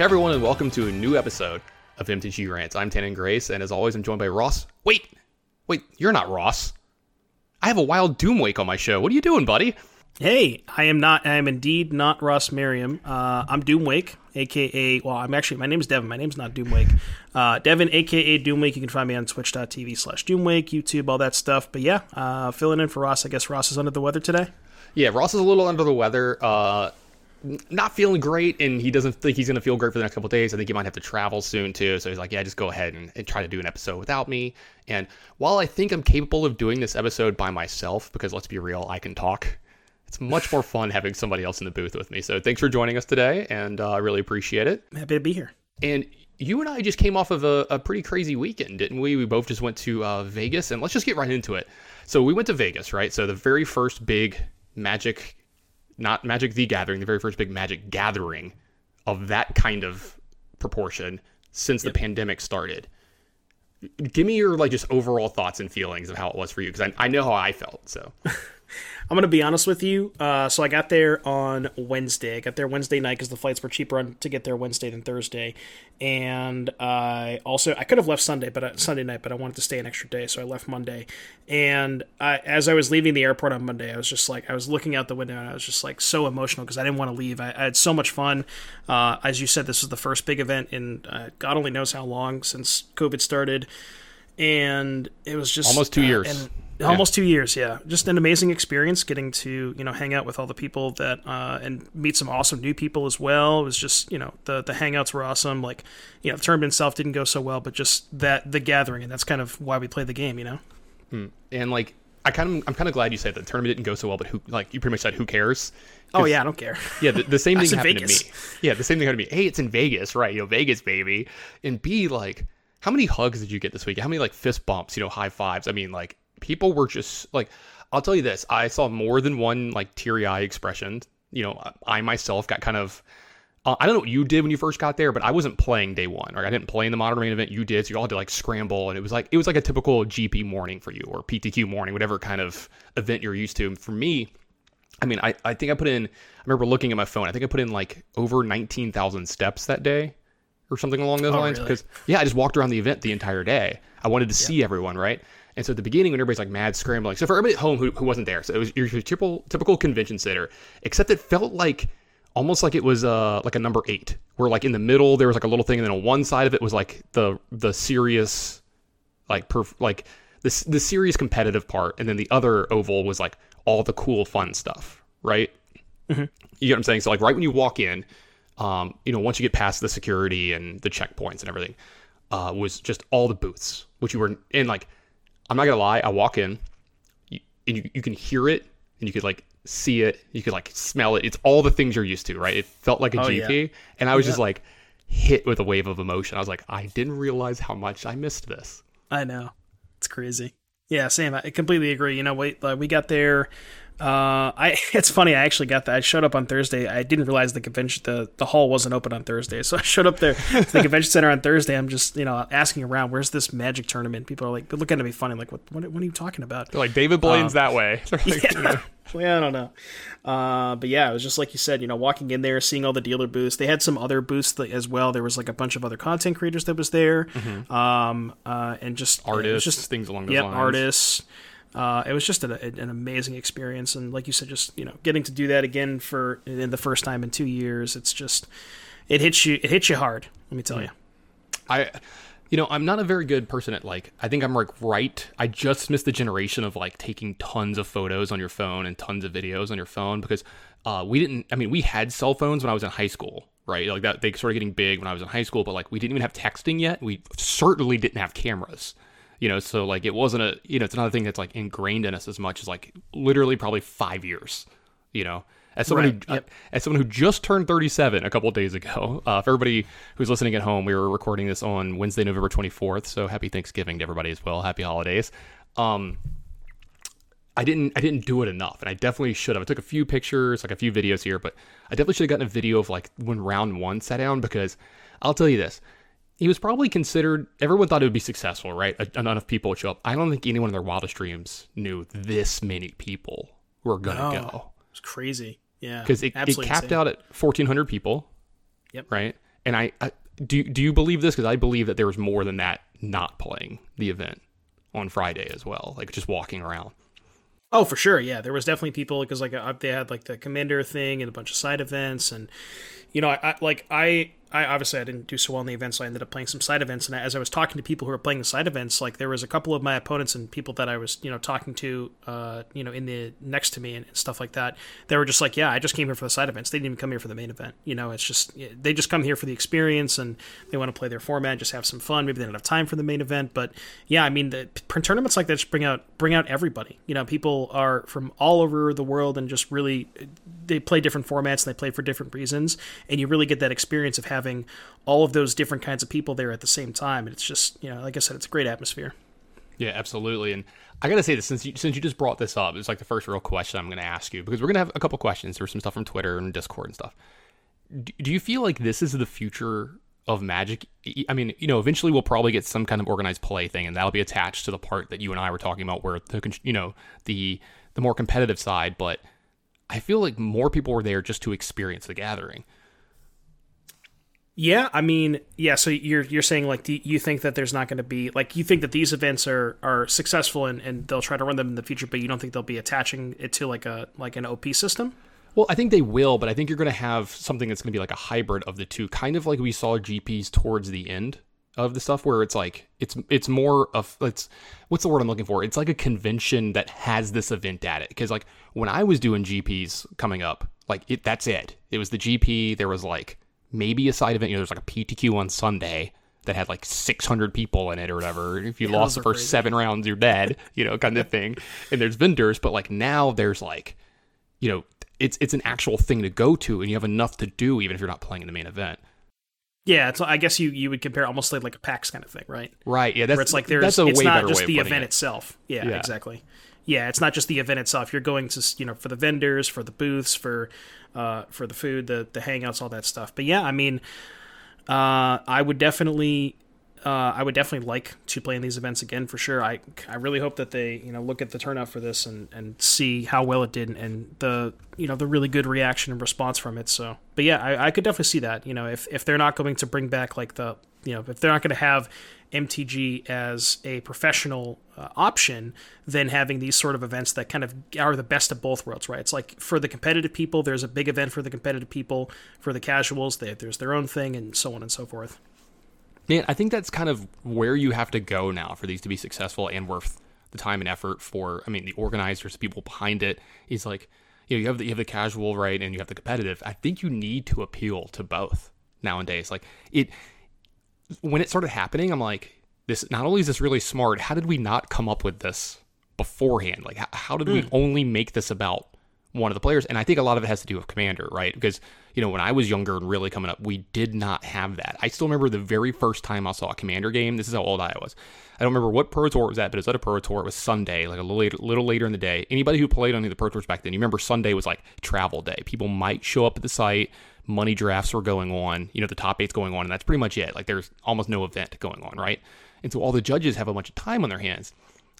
Hey everyone, and welcome to a new episode of MTG Rants. I'm Tannen Grace, and as always, I'm joined by Ross. Wait, you're not Ross. I have a wild Doomwake on my show. What are you doing, buddy? Hey, I am indeed not Ross Merriam. I'm Doomwake, a.k.a. my name is Devin. My name's not Doomwake. Devin, a.k.a. Doomwake. You can find me on twitch.tv/Doomwake, YouTube, all that stuff. But yeah, filling in for Ross. I guess Ross is under the weather today. Yeah, Ross is a little under the weather. Not feeling great, and he doesn't think he's going to feel great for the next couple of days. I think he might have to travel soon, too. So he's like, yeah, just go ahead and try to do an episode without me. And while I think I'm capable of doing this episode by myself, because let's be real, I can talk, it's much more fun having somebody else in the booth with me. So thanks for joining us today, and I really appreciate it. I'm happy to be here. And you and I just came off of a pretty crazy weekend, didn't we? We both just went to Vegas, and let's just get right into it. So we went to Vegas, right? So the very first big Magic... not Magic the Gathering, the very first big Magic gathering of that kind of proportion since the pandemic started. Give me your like just overall thoughts and feelings of how it was for you, because I know how I felt. So I'm going to be honest with you. So I got there on Wednesday. I got there Wednesday night because the flights were cheaper to get there Wednesday than Thursday. And I could have left Sunday night, but I wanted to stay an extra day, so I left Monday. And as I was leaving the airport on Monday, I was just like, I was looking out the window and I was just like so emotional because I didn't want to leave. I had so much fun. As you said, this was the first big event in God only knows how long since COVID started. And it was just almost 2 years. Almost 2 years, yeah. Just an amazing experience getting to, hang out with all the people that and meet some awesome new people as well. It was just, the hangouts were awesome. Like, the tournament itself didn't go so well, but just the gathering, and that's kind of why we play the game, And like I'm kind of glad you said that the tournament didn't go so well, but who, like, you pretty much said who cares? Oh yeah, I don't care. Yeah, the same thing happened to me. Yeah, the same thing happened to me. A, it's in Vegas, right? Vegas, baby. And B, like, how many hugs did you get this week? How many like fist bumps, high fives? I mean, like, people were just like, I'll tell you this, I saw more than one like teary eye expression. I myself got kind of, I don't know what you did when you first got there, but I wasn't playing day one, right? I didn't play in the modern main event. You did. So you all had to like scramble. And it was like a typical GP morning for you, or PTQ morning, whatever kind of event you're used to. And for me, I mean, I think I remember looking at my phone. I think I put in like over 19,000 steps that day, or something along those lines. Really? Because I just walked around the event the entire day. I wanted to see everyone, right? And so at the beginning, when everybody's like mad scrambling, so for everybody at home who wasn't there, so it was your typical convention center, except it felt like almost like it was like a number 8, where like in the middle there was like a little thing, and then on one side of it was like the serious like the serious competitive part, and then the other oval was like all the cool fun stuff, right? Mm-hmm. You get what I'm saying? So like right when you walk in, once you get past the security and the checkpoints and everything, was just all the booths, which you were in. Like, I'm not going to lie, I walk in, you can hear it, and you could like see it, you could like smell it. It's all the things you're used to, right? It felt like a GP. Yeah. And I was just like hit with a wave of emotion. I was like, I didn't realize how much I missed this. I know. It's crazy. Yeah, same. I completely agree. We got there. It's funny. I actually got that. I showed up on Thursday. I didn't realize the hall wasn't open on Thursday. So I showed up there to the convention center on Thursday. I'm just, asking around, where's this Magic tournament? People are like, they're looking at me funny. Like, what are you talking about? They're like, David Blaine's that way. Yeah, I don't know. But yeah, it was just like you said, walking in there, seeing all the dealer booths. They had some other booths as well. There was like a bunch of other content creators that was there. Mm-hmm. And just artists, things along those lines. Yeah, artists. It was just an amazing experience. And like you said, just, getting to do that again for the first time in 2 years, it's just, it hits you hard. Let me tell you. I'm not a very good person at I think I'm like, right. I just missed the generation of like taking tons of photos on your phone and tons of videos on your phone, because we had cell phones when I was in high school, right? Like that, they started getting big when I was in high school, but like we didn't even have texting yet. We certainly didn't have cameras. So like it wasn't it's another thing that's like ingrained in us as much as like literally probably 5 years, as someone who just turned 37 a couple of days ago. For everybody who's listening at home, we were recording this on Wednesday, November 24th. So happy Thanksgiving to everybody as well. Happy holidays. I didn't do it enough, and I definitely should have. I took a few pictures, like a few videos here, but I definitely should have gotten a video of like when round one sat down, because I'll tell you this. He was probably considered, everyone thought it would be successful, right? Enough people would show up. I don't think anyone in their wildest dreams knew this many people were going to go. It was crazy. Yeah. Because it capped out at 1,400 people. Yep. Right? and I do you believe this? Because I believe that there was more than that not playing the event on Friday as well, like just walking around. Oh, for sure. Yeah, there was definitely people, because like they had like the Commander thing and a bunch of side events, and you know, I obviously I didn't do so well in the events, so I ended up playing some side events. And as I was talking to people who were playing the side events, like there was a couple of my opponents and people that I was, you know, talking to, you know, in the next to me and stuff like that. They were just like, yeah, I just came here for the side events. They didn't even come here for the main event. You know, it's just, they just come here for the experience and they want to play their format, just have some fun. Maybe they don't have time for the main event, but yeah, I mean, the tournaments like that just bring out everybody. You know, people are from all over the world and just really, they play different formats and they play for different reasons. And you really get that experience of having all of those different kinds of people there at the same time, and it's just, you know, like I said, it's a great atmosphere. Yeah, absolutely. And I gotta say this, since you just brought this up, it's like the first real question I'm gonna ask you, because we're gonna have a couple questions. There's some stuff from Twitter and Discord and stuff. Do you feel like this is the future of Magic? I mean, you know, eventually we'll probably get some kind of organized play thing, and that'll be attached to the part that you and I were talking about, where the, you know, the more competitive side. But I feel like more people were there just to experience the gathering. Yeah, I mean, yeah, so you're saying, like, do you think that there's not going to be, like, you think that these events are successful and they'll try to run them in the future, but you don't think they'll be attaching it to, like an OP system? Well, I think they will, but I think you're going to have something that's going to be, like, a hybrid of the two, kind of like we saw GPs towards the end of the stuff, where it's, like, it's more of, it's, what's the word I'm looking for? It's like a convention that has this event at it, because, like, when I was doing GPs coming up, like, that's it. It was the GP, there was, like, maybe a side event, you know, there's like a PTQ on Sunday that had like 600 people in it or whatever. If you lost the first 7 rounds, you're dead, you know, kind of thing. And there's vendors, but like now there's like, you know, it's an actual thing to go to, and you have enough to do even if you're not playing in the main event. Yeah, I guess you would compare almost like a PAX kind of thing, right? Right, yeah. That's, where it's like there's, that's a it's way not just the event itself. Yeah, exactly. Yeah, it's not just the event itself. You're going to, you know, for the vendors, for the booths, for the food, the hangouts, all that stuff. But yeah, I mean, I would definitely like to play in these events again for sure. I really hope that they, you know, look at the turnout for this and see how well it did and the, you know, the really good reaction and response from it. So, but yeah, I could definitely see that, you know, if they're not going to bring back like the, you know, if they're not going to have MTG as a professional option, than having these sort of events that kind of are the best of both worlds, right? It's like for the competitive people, there's a big event for the competitive people. For the casuals, there's their own thing, and so on and so forth. Man, I think that's kind of where you have to go now for these to be successful and worth the time and effort for, I mean, the organizers, the people behind it, is like, you know, you have the casual, right, and you have the competitive. I think you need to appeal to both nowadays. Like it. When it started happening, I'm like, this, not only is this really smart, how did we not come up with this beforehand? Like, how did we only make this about one of the players? And I think a lot of it has to do with Commander, right? Because, you know, when I was younger and really coming up, we did not have that. I still remember the very first time I saw a Commander game. This is how old I was. I don't remember what Pro Tour it was at, but it was at a Pro Tour. It was Sunday, like a little later in the day. Anybody who played on the Pro Tours back then, you remember Sunday was like travel day. People might show up at the site. Money drafts were going on, you know, the top 8's going on, and that's pretty much it. Like there's almost no event going on, right? And so all the judges have a bunch of time on their hands.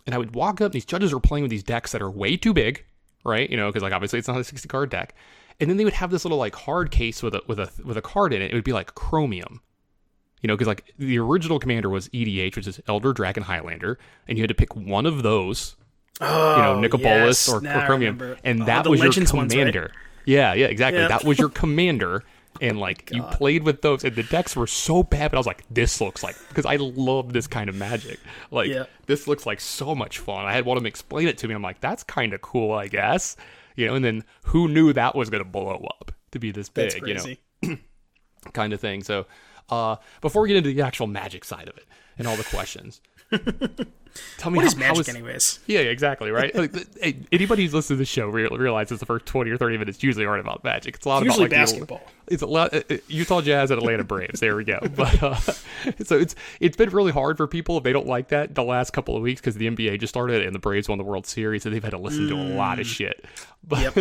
And I would walk up, and these judges are playing with these decks that are way too big, right? You know, because like obviously it's not a 60 card deck. And then they would have this little like hard case with a card in it. It would be like Chromium, you know, because like the original Commander was EDH, which is Elder, Draken, Highlander, and you had to pick one of those, you know, Nicopolis or Chromium, and that was your Commander. Ones, right? Yeah, exactly. Yep. That was your Commander, and like you played with those, and the decks were so bad, but I was like, this looks like, because I love this kind of Magic. Like, This looks like so much fun. I had one of them explain it to me. I'm like, that's kind of cool, I guess. You know, and then who knew that was going to blow up to be this big, that's crazy. You know, kind of thing. So before we get into the actual Magic side of it and all the questions, tell me what is Magic anyways? Yeah, exactly, right? Like, hey, anybody who's listened to the show realizes the first 20 or 30 minutes usually aren't about Magic. It's a lot usually about like, basketball. It's a lot Utah Jazz and Atlanta Braves. There we go. But so it's been really hard for people if they don't like that the last couple of weeks, because the NBA just started and the Braves won the World Series, so they've had to listen to a lot of shit. But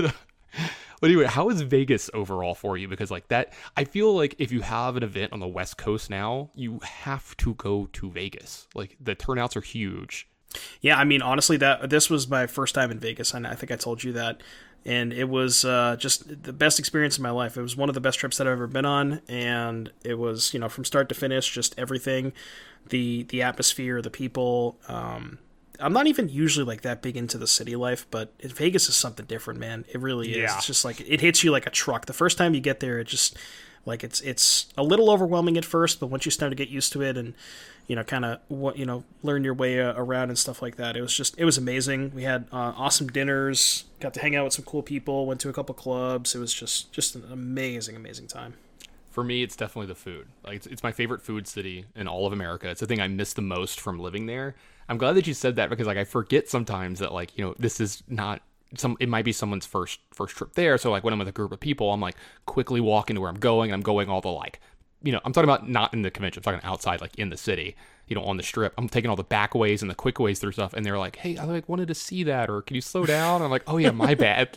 But anyway, how is Vegas overall for you? Because like that, I feel like if you have an event on the West Coast now, you have to go to Vegas. Like the turnouts are huge Yeah, I mean, honestly, this was my first time in Vegas, and I think I told you that. And it was just the best experience of my life. It was one of the best trips that I've ever been on, and it was, you know, from start to finish, just everything, the atmosphere, the people. I'm not even usually like that big into the city life, but Vegas is something different, man. It really is. Yeah. It's just like it hits you like a truck. The first time you get there, it just like it's a little overwhelming at first, but once you start to get used to it and kind of learn your way around and stuff like that. It was amazing. We had awesome dinners, got to hang out with some cool people, went to a couple clubs. It was just an amazing, amazing time. For me, it's definitely the food. Like it's my favorite food city in all of America. It's the thing I miss the most from living there. I'm glad that you said that because I forget sometimes that this is not it might be someone's first trip there. So when I'm with a group of people, I'm quickly walking to where I'm going and I'm going all the I'm talking about not in the convention, I'm talking outside, in the city, on the strip. I'm taking all the back ways and the quick ways through stuff. And they're like, hey, I wanted to see that. Or can you slow down? And I'm like, oh yeah, my bad.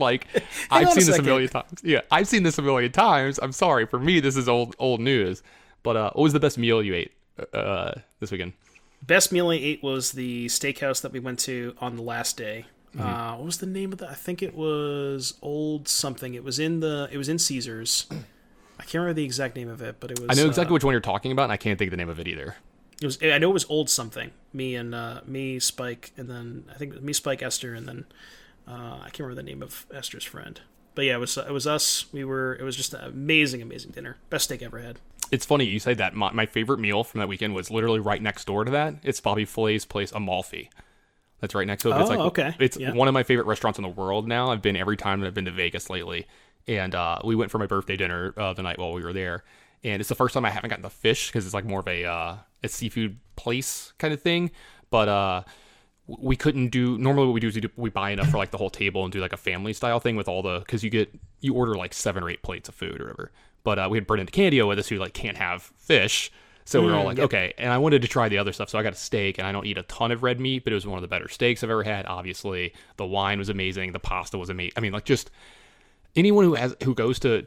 I've seen this a million times. Yeah. I've seen this a million times. I'm sorry. For me, this is old news, but, what was the best meal you ate, this weekend? Best meal I ate was the steakhouse that we went to on the last day. Mm-hmm. What was the name of that? I think it was Old something. It was in Caesar's. I can't remember the exact name of it, but it was... I know exactly which one you're talking about, and I can't think of the name of it either. I know it was Old something. Me, Spike, and then... I think it was me, Spike, Esther, and then... I can't remember the name of Esther's friend. But yeah, it was us. It was just an amazing, amazing dinner. Best steak I ever had. It's funny you say that. My favorite meal from that weekend was literally right next door to that. It's Bobby Flay's place, Amalfi. That's right next to it. It's okay. It's one of my favorite restaurants in the world now. I've been every time that I've been to Vegas lately. And we went for my birthday dinner the night while we were there. And it's the first time I haven't gotten the fish because it's more of a seafood place kind of thing. But we couldn't do... Normally what we do is we buy enough for the whole table and do a family style thing with all the... Because you order 7 or 8 plates of food or whatever. But we had Brennan DeCandio with us who can't have fish. So we were all okay. And I wanted to try the other stuff. So I got a steak, and I don't eat a ton of red meat, but it was one of the better steaks I've ever had, obviously. The wine was amazing. The pasta was amazing. I mean, just... Anyone who goes to,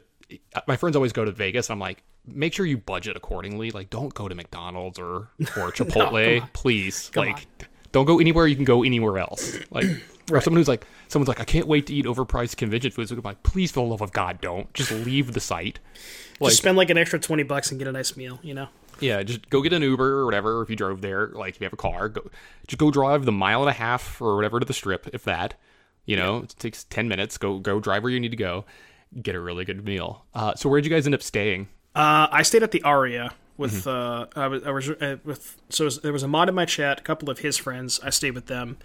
my friends always go to Vegas. And I'm make sure you budget accordingly. Don't go to McDonald's or Chipotle, no, please. Don't go anywhere you can go anywhere else. Or someone who's someone's I can't wait to eat overpriced convention food. So I'm please, for the love of God, don't just leave the site. Just spend an extra $20 and get a nice meal. Yeah, just go get an Uber or whatever. If you drove there, if you have a car, go drive the 1.5 miles or whatever to the strip, if that. It takes 10 minutes. Go drive where you need to go. Get a really good meal. So where'd you guys end up staying? I stayed at the Aria with, mm-hmm. There was a mod in my chat, a couple of his friends. I stayed with them.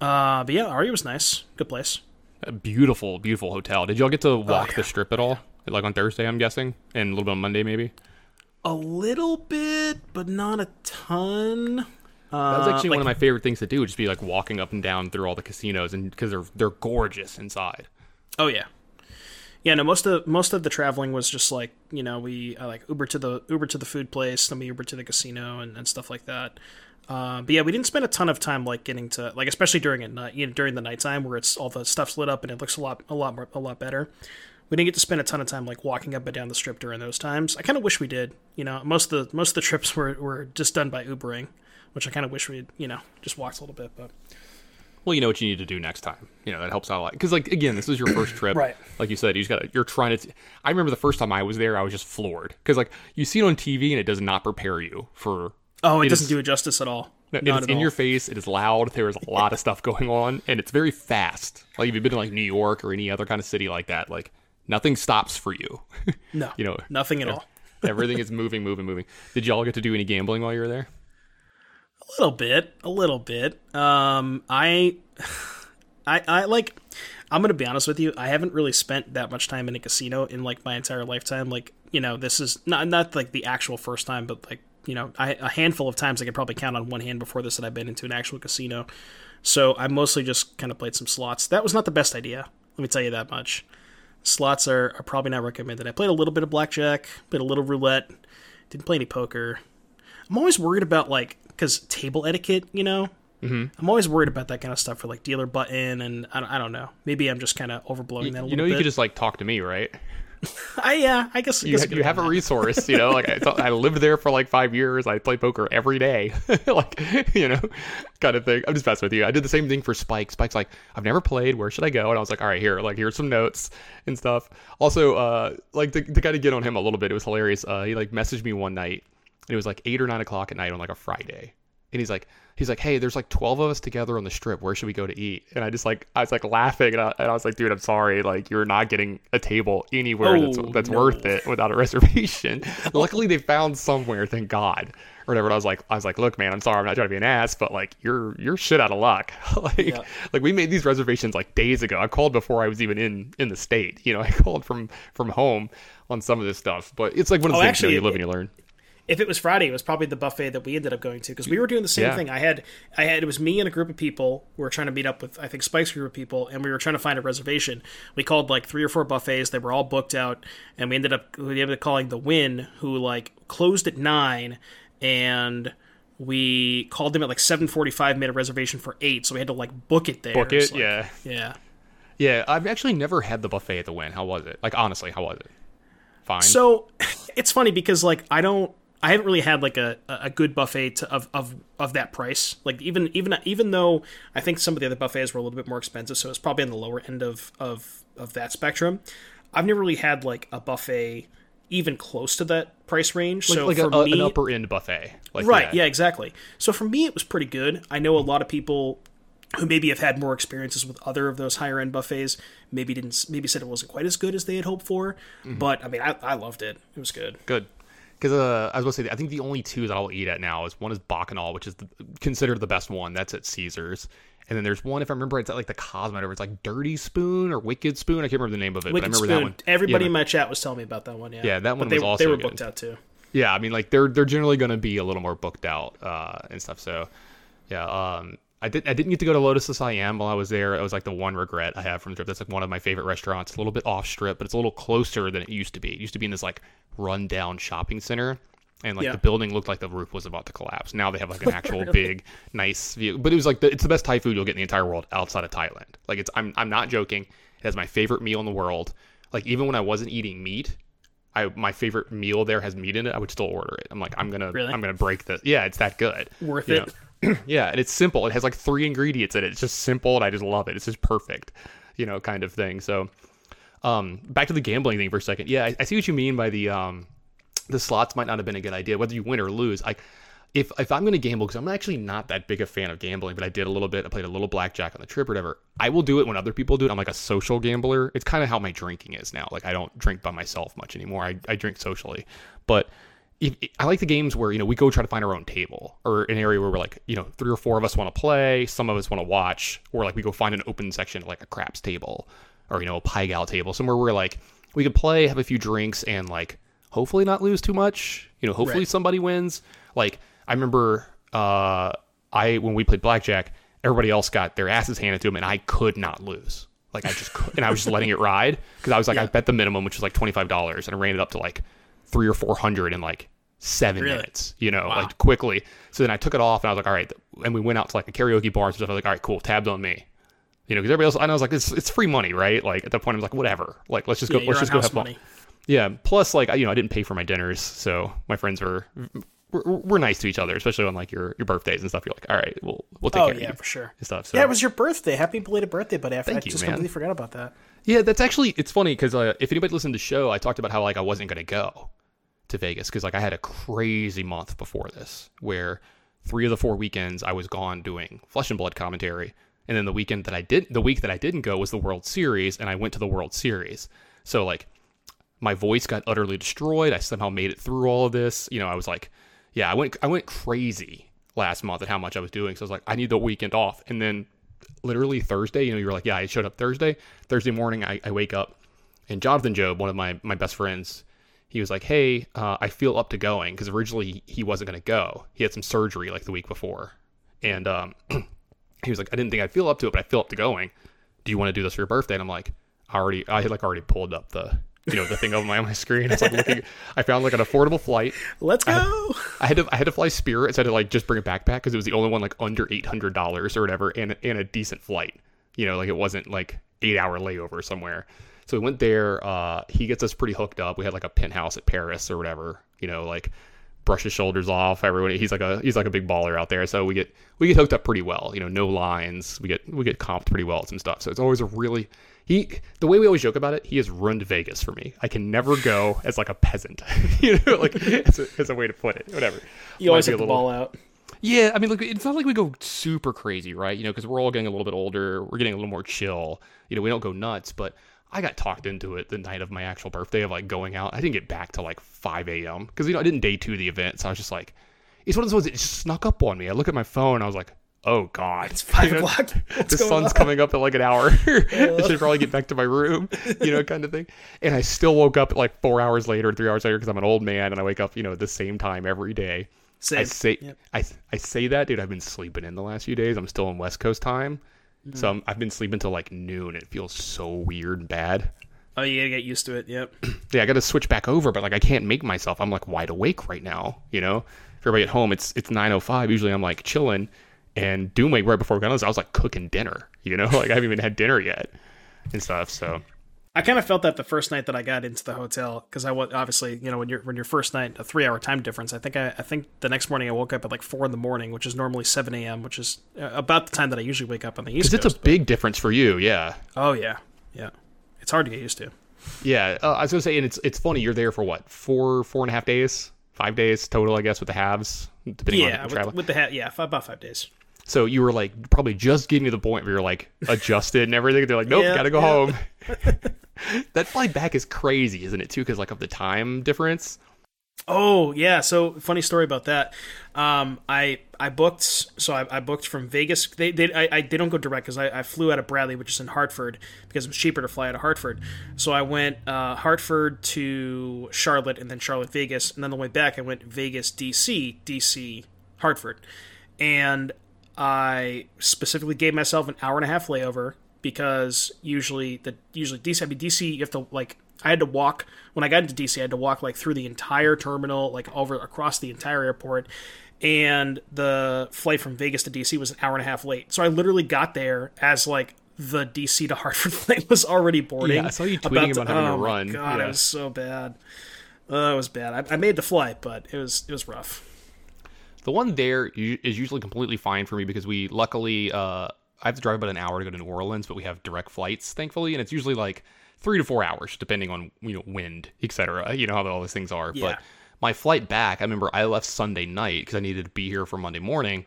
But yeah, Aria was nice. Good place. A beautiful, beautiful hotel. Did y'all get to walk the strip at all? On Thursday, I'm guessing? And a little bit on Monday, maybe? A little bit, but not a ton. That's actually one of my favorite things to do, just be walking up and down through all the casinos, and because they're gorgeous inside. Oh yeah, yeah. No, most of the traveling was just we Uber to the food place, then we Uber to the casino and stuff like that. But yeah, we didn't spend a ton of time getting to especially during at night, during the nighttime where it's all the stuff's lit up and it looks a lot better. We didn't get to spend a ton of time walking up and down the strip during those times. I kind of wish we did. Most of the trips were just done by Ubering. Which I kind of wish we had, just walked a little bit, but. Well, you know what you need to do next time. That helps out a lot. Because, again, this is your first trip. Right. Like you said, you're trying to. I remember the first time I was there, I was just floored. Because, you see it on TV and it does not prepare you for. Oh, it doesn't do it justice at all. No, it is in your face. It is loud. There is a lot of stuff going on. And it's very fast. If you've been to, New York or any other kind of city like that, nothing stops for you. No. Nothing at all. Everything is moving. Did y'all get to do any gambling while you were there? A little bit. I'm going to be honest with you. I haven't really spent that much time in a casino in my entire lifetime. This is not the actual first time, but a handful of times I could probably count on one hand before this that I've been into an actual casino. So I mostly just kind of played some slots. That was not the best idea. Let me tell you that much. Slots are probably not recommended. I played a little bit of blackjack, played a little roulette, didn't play any poker. I'm always worried about because table etiquette, mm-hmm. I'm always worried about that kind of stuff for dealer button, and I don't know. Maybe I'm just kind of overblowing that a little bit. You could just talk to me, right? I guess you have a resource, you know. Like I lived there for like 5 years. I play poker every day, like, you know, kind of thing. I'm just messing with you. I did the same thing for Spike. Spike's like, I've never played. Where should I go? And I was like, all right, here, like here's some notes and stuff. Also, like to kind of get on him a little bit, it was hilarious. He like messaged me one night, and it was like 8 or 9 o'clock at night on like a Friday, and he's like, hey, there's like 12 of us together on the strip. Where should we go to eat? And I was like laughing, and I was like, dude, I'm sorry. Like, you're not getting a table anywhere that's worth it without a reservation. Luckily, they found somewhere, thank God, or whatever. And I was like, look, man, I'm sorry. I'm not trying to be an ass, but like, you're shit out of luck. Like, yeah. Like we made these reservations like days ago. I called before I was even in the state. You know, I called from home on some of this stuff. But it's like one of the things, actually, you live and you learn. If it was Friday, it was probably the buffet that we ended up going to, because we were doing the same thing. It was me and a group of people. We were trying to meet up with, I think, Spike's group of people, and we were trying to find a reservation. We called like 3 or 4 buffets. They were all booked out, and we ended up calling the Wynn, who like closed at 9, and we called them at like 7:45, made a reservation for 8, so we had to like book it there. Book it, like, yeah. Yeah, I've actually never had the buffet at the Wynn. How was it? Like, honestly, how was it? Fine. So, it's funny because like I haven't really had like a good buffet of that price. Like even though I think some of the other buffets were a little bit more expensive, so it's probably on the lower end of that spectrum. I've never really had like a buffet even close to that price range. Like, so like for me, an upper end buffet, like right? That. Yeah, exactly. So for me, it was pretty good. I know a lot of people who maybe have had more experiences with other of those higher end buffets maybe said it wasn't quite as good as they had hoped for. Mm-hmm. But I mean, I loved it. It was good. Good. Because I was going to say, I think the only two that I'll eat at now is one is Bacchanal, which is considered the best one. That's at Caesar's. And then there's one, if I remember, it's at like the Cosmo. It's like Dirty Spoon or Wicked Spoon. I can't remember the name of it, Wicked but I remember Spoon. That one. Everybody in my chat was telling me about that one, yeah. Yeah, that one was also good. They were booked out, too. Yeah, I mean, like, they're generally going to be a little more booked out and stuff. So, yeah, I didn't get to go to Lotus of Siam while I was there. It was like the one regret I have from the trip. That's like one of my favorite restaurants. It's a little bit off strip, but it's a little closer than it used to be. It used to be in this like rundown shopping center, and like the building looked like the roof was about to collapse. Now they have like an actual really? Big, nice view. But it was like it's the best Thai food you'll get in the entire world outside of Thailand. Like I'm not joking. It has my favorite meal in the world. Like even when I wasn't eating meat, my favorite meal there has meat in it. I would still order it. I'm like I'm gonna break this. Yeah, it's that good. Worth it. Yeah, and it's simple. It has like 3 ingredients in it. It's just simple, and I just love it. It's just perfect, you know, kind of thing. So, back to the gambling thing for a second. Yeah, I see what you mean by the slots might not have been a good idea, whether you win or lose. Like, if I'm going to gamble, because I'm actually not that big a fan of gambling, but I did a little bit. I played a little blackjack on the trip or whatever. I will do it when other people do it. I'm like a social gambler. It's kind of how my drinking is now. Like, I don't drink by myself much anymore. I drink socially, but I like the games where, you know, we go try to find our own table or an area where we're like, you know, 3 or 4 of us want to play. Some of us want to watch, or like we go find an open section, like a craps table or, you know, a pie gal table, somewhere where like we could play, have a few drinks, and like hopefully not lose too much. You know, hopefully somebody wins. Like I remember when we played blackjack, everybody else got their asses handed to them, and I could not lose. Like I just could, and I was just letting it ride because I was like, I bet the minimum, which was like $25, and I ran it up to like 300 or 400 in like 7 minutes, you know, like quickly. So then I took it off, and I was like, all right. And we went out to like a karaoke bar and stuff. I was like, all right, cool. Tabs on me, you know, because everybody else, and I was like, it's free money, right? Like at that point, I was like, whatever. Like let's just go. Let's just go have fun. Yeah. Plus, like you know, I didn't pay for my dinners, so my friends were nice to each other, especially on like your birthdays and stuff. You're like, all right, we'll take care of you. Oh yeah, for sure. And stuff. So. Yeah, it was your birthday. Happy belated birthday, buddy. Thank you, man. I just completely forgot about that. Yeah, that's actually, it's funny because if anybody listened to the show, I talked about how like I wasn't going to go to Vegas because like I had a crazy month before this where 3 of the 4 weekends I was gone doing Flesh and Blood commentary, and then the week that I didn't go was the World Series, and I went to the World Series. So like my voice got utterly destroyed. I somehow made it through all of this. You know, I was like, yeah, I went crazy last month at how much I was doing. So I was like, I need the weekend off. And then literally Thursday, you know, you were like, yeah, I showed up Thursday morning. I wake up, and Jonathan Jobe, one of my best friends, he was like, hey, I feel up to going, because originally he wasn't going to go. He had some surgery like the week before, and he was like, I didn't think I'd feel up to it, but I feel up to going. Do you want to do this for your birthday? And I'm like, I had already pulled up the, you know, the thing on my screen. It's like looking, I found like an affordable flight. Let's go. I had to fly Spirit, so I had to like just bring a backpack because it was the only one like under $800 or whatever, and a decent flight. You know, like it wasn't like 8-hour layover somewhere. So we went there. He gets us pretty hooked up. We had like a penthouse at Paris or whatever, you know, like brush his shoulders off. Everyone, he's like a big baller out there. So we get hooked up pretty well, you know, no lines. We get comped pretty well at some stuff. So it's always a really, the way we always joke about it, he has ruined Vegas for me. I can never go as like a peasant, you know, like as a way to put it, whatever. You always have the ball out. Yeah, I mean, look, it's not like we go super crazy, right? You know, because we're all getting a little bit older. We're getting a little more chill. You know, we don't go nuts, but I got talked into it the night of my actual birthday of, like, going out. I didn't get back till, like, 5 a.m. because, you know, I didn't day two the event, so I was just like, it's one of those ones that just snuck up on me. I look at my phone, and I was like, oh, God. It's 5 o'clock. The sun's coming up in, like, an hour. I should probably get back to my room, you know, kind of thing. And I still woke up, like, 3 hours later because I'm an old man, and I wake up, you know, at the same time every day. Same. I say that, dude, I've been sleeping in the last few days. I'm still in West Coast time. Mm-hmm. So I've been sleeping till like noon. It feels so weird and bad. Oh, you gotta get used to it. Yep. Yeah, I gotta switch back over, but like I can't make myself. I'm like wide awake right now, you know? If everybody at home, it's 9:05. Usually I'm like chilling, and Doomwake right before we got on this, I was like cooking dinner, you know? Like I haven't even had dinner yet and stuff, so I kind of felt that the first night that I got into the hotel, because I was obviously, you know, when your first night, a 3-hour time difference. I think the next morning I woke up at like 4 a.m, which is normally 7 a.m, which is about the time that I usually wake up on the East Coast. Because it's a big difference for you, yeah. Oh yeah, it's hard to get used to. Yeah, I was gonna say, and it's funny. You're there for what, four and a half days, 5 days total, I guess, with the halves, depending on travel. With the half, yeah, about 5 days. So you were like probably just getting to the point where you're like adjusted and everything. They're like, nope, gotta go home. That flight back is crazy, isn't it, too? Because, like, of the time difference. Oh, yeah. So, funny story about that. I booked from Vegas. They don't go direct because I flew out of Bradley, which is in Hartford, because it was cheaper to fly out of Hartford. So I went Hartford to Charlotte and then Charlotte, Vegas. And then the way back, I went Vegas, D.C., D.C., Hartford. And I specifically gave myself an hour and a half layover. Because usually DC, I mean, DC, you have to, like, I had to walk, when I got into DC, I had to walk, like, through the entire terminal, like, across the entire airport, and the flight from Vegas to DC was an hour and a half late. So I literally got there as, like, the DC to Hartford flight was already boarding. Yeah, I saw you tweeting about having to run. Oh, God, yeah. It was so bad. It was bad. I made the flight, but it was rough. The one there is usually completely fine for me because we luckily... I have to drive about an hour to go to New Orleans, but we have direct flights, thankfully, and it's usually like 3 to 4 hours, depending on, you know, wind, etc. You know how all those things are. Yeah. But my flight back, I remember I left Sunday night because I needed to be here for Monday morning.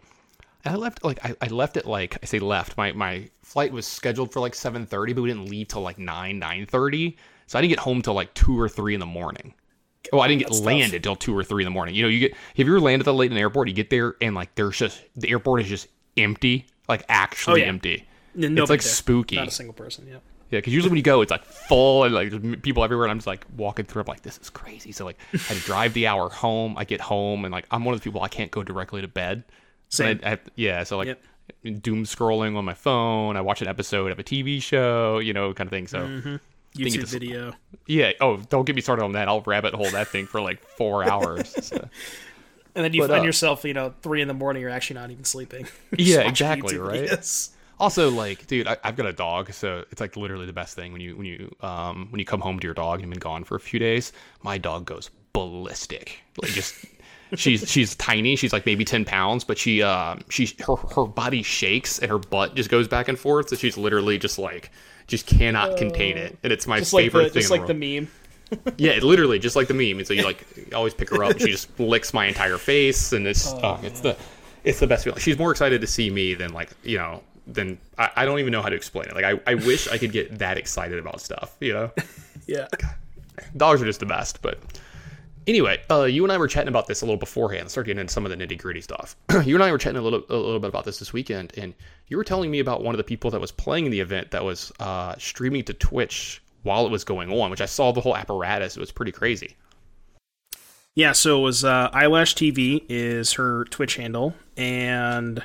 And I left like I left. My flight was scheduled for like 7:30, but we didn't leave till like 9:30. So I didn't get home till like 2 or 3 in the morning. Oh, I didn't get landed till 2 or 3 in the morning. You know, if you're landed at late in the airport, you get there and like there's just the airport is just empty. Like actually empty. It's like spooky. Not a single person. Yeah. Yeah, because usually when you go, it's like full and like people everywhere. And I'm just like walking through. I'm like, this is crazy. So like, I had to drive the hour home. I get home and like I'm one of the people I can't go directly to bed. Same. So like doom scrolling on my phone. I watch an episode of a TV show. You know, kind of thing. So YouTube video. Yeah. Oh, don't get me started on that. I'll rabbit hole that thing for like 4 hours. So. And then you find yourself, you know, 3 a.m, you're actually not even sleeping. Yeah, exactly, YouTube, right? Yes. Also, like, dude, I've got a dog, so it's like literally the best thing when you come home to your dog and you've been gone for a few days. My dog goes ballistic. Like, just she's tiny. She's like maybe 10 pounds, but her body shakes and her butt just goes back and forth. So she's literally just like cannot contain it, and it's my favorite thing. Just like the meme. Yeah, literally, just like the meme. And so you like always pick her up, and she just licks my entire face, and it's the best feeling. She's more excited to see me than like, you know, than I don't even know how to explain it. Like I wish I could get that excited about stuff, you know? Yeah. Dogs are just the best. But anyway, you and I were chatting about this a little beforehand. Let's start getting into some of the nitty gritty stuff. You and I were chatting a little bit about this weekend, and you were telling me about one of the people that was playing the event that was streaming to Twitch while it was going on, which I saw the whole apparatus. It was pretty crazy. Yeah, so it was Eyelash TV is her Twitch handle, and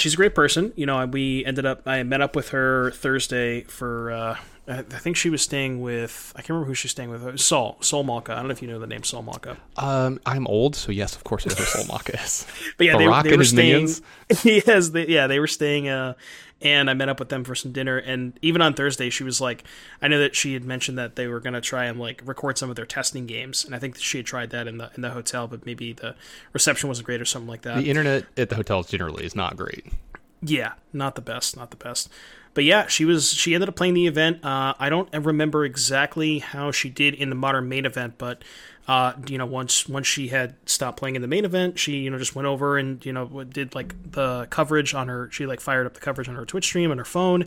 she's a great person. You know, I met up with her Thursday for I think she was staying with, I can't remember who she was staying with. It was Saul Malka. I don't know if you know the name Saul Malka. I'm old, so yes, of course I know who Saul Malka is. But yeah, they were staying. Yes, they were staying. And I met up with them for some dinner. And even on Thursday, she was like, I know that she had mentioned that they were going to try and like record some of their testing games. And I think that she had tried that in the hotel, but maybe the reception wasn't great or something like that. The internet at the hotels generally is not great. Yeah, not the best. But yeah, she ended up playing the event. I don't remember exactly how she did in the modern main event, but once she had stopped playing in the main event, she just went over and did like the coverage on her. She like fired up the coverage on her Twitch stream on her phone,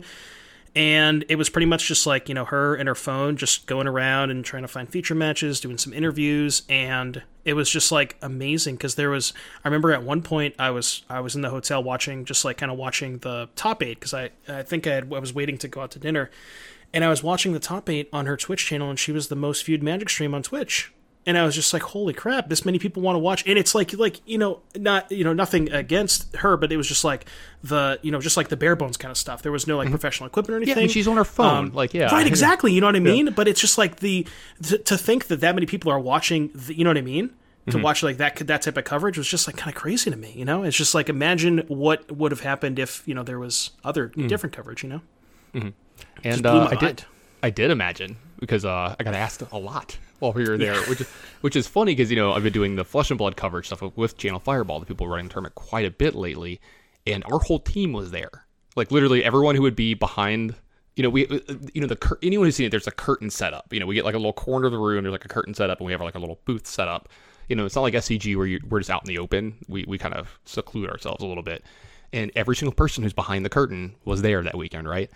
and it was pretty much just like her and her phone just going around and trying to find feature matches, doing some interviews, and it was just like amazing because there was. I remember at one point I was in the hotel watching just like kind of watching the top 8 because I was waiting to go out to dinner, and I was watching the top 8 on her Twitch channel, and she was the most viewed Magic stream on Twitch, and I was just like, holy crap, this many people want to watch, and it's not nothing against her, but it was just like the just like the bare bones kind of stuff. There was no like professional equipment or anything. Yeah, and she's on her phone, right, exactly. You know what I mean? Yeah. But it's just like to think that many people are watching. You know what I mean? To watch like that type of coverage was just like kind of crazy to me, It's just like imagine what would have happened if there was other different coverage, And I did imagine because I got asked a lot while we were there, which is funny because I've been doing the Flesh and Blood coverage stuff with Channel Fireball, the people running the tournament quite a bit lately, and our whole team was there, like literally everyone who would be behind. Anyone who's seen it, there's a curtain set up. We get like a little corner of the room, there's like a curtain set up, and we have like a little booth set up. It's not like SCG where we're just out in the open. We kind of seclude ourselves a little bit. And every single person who's behind the curtain was there that weekend, right?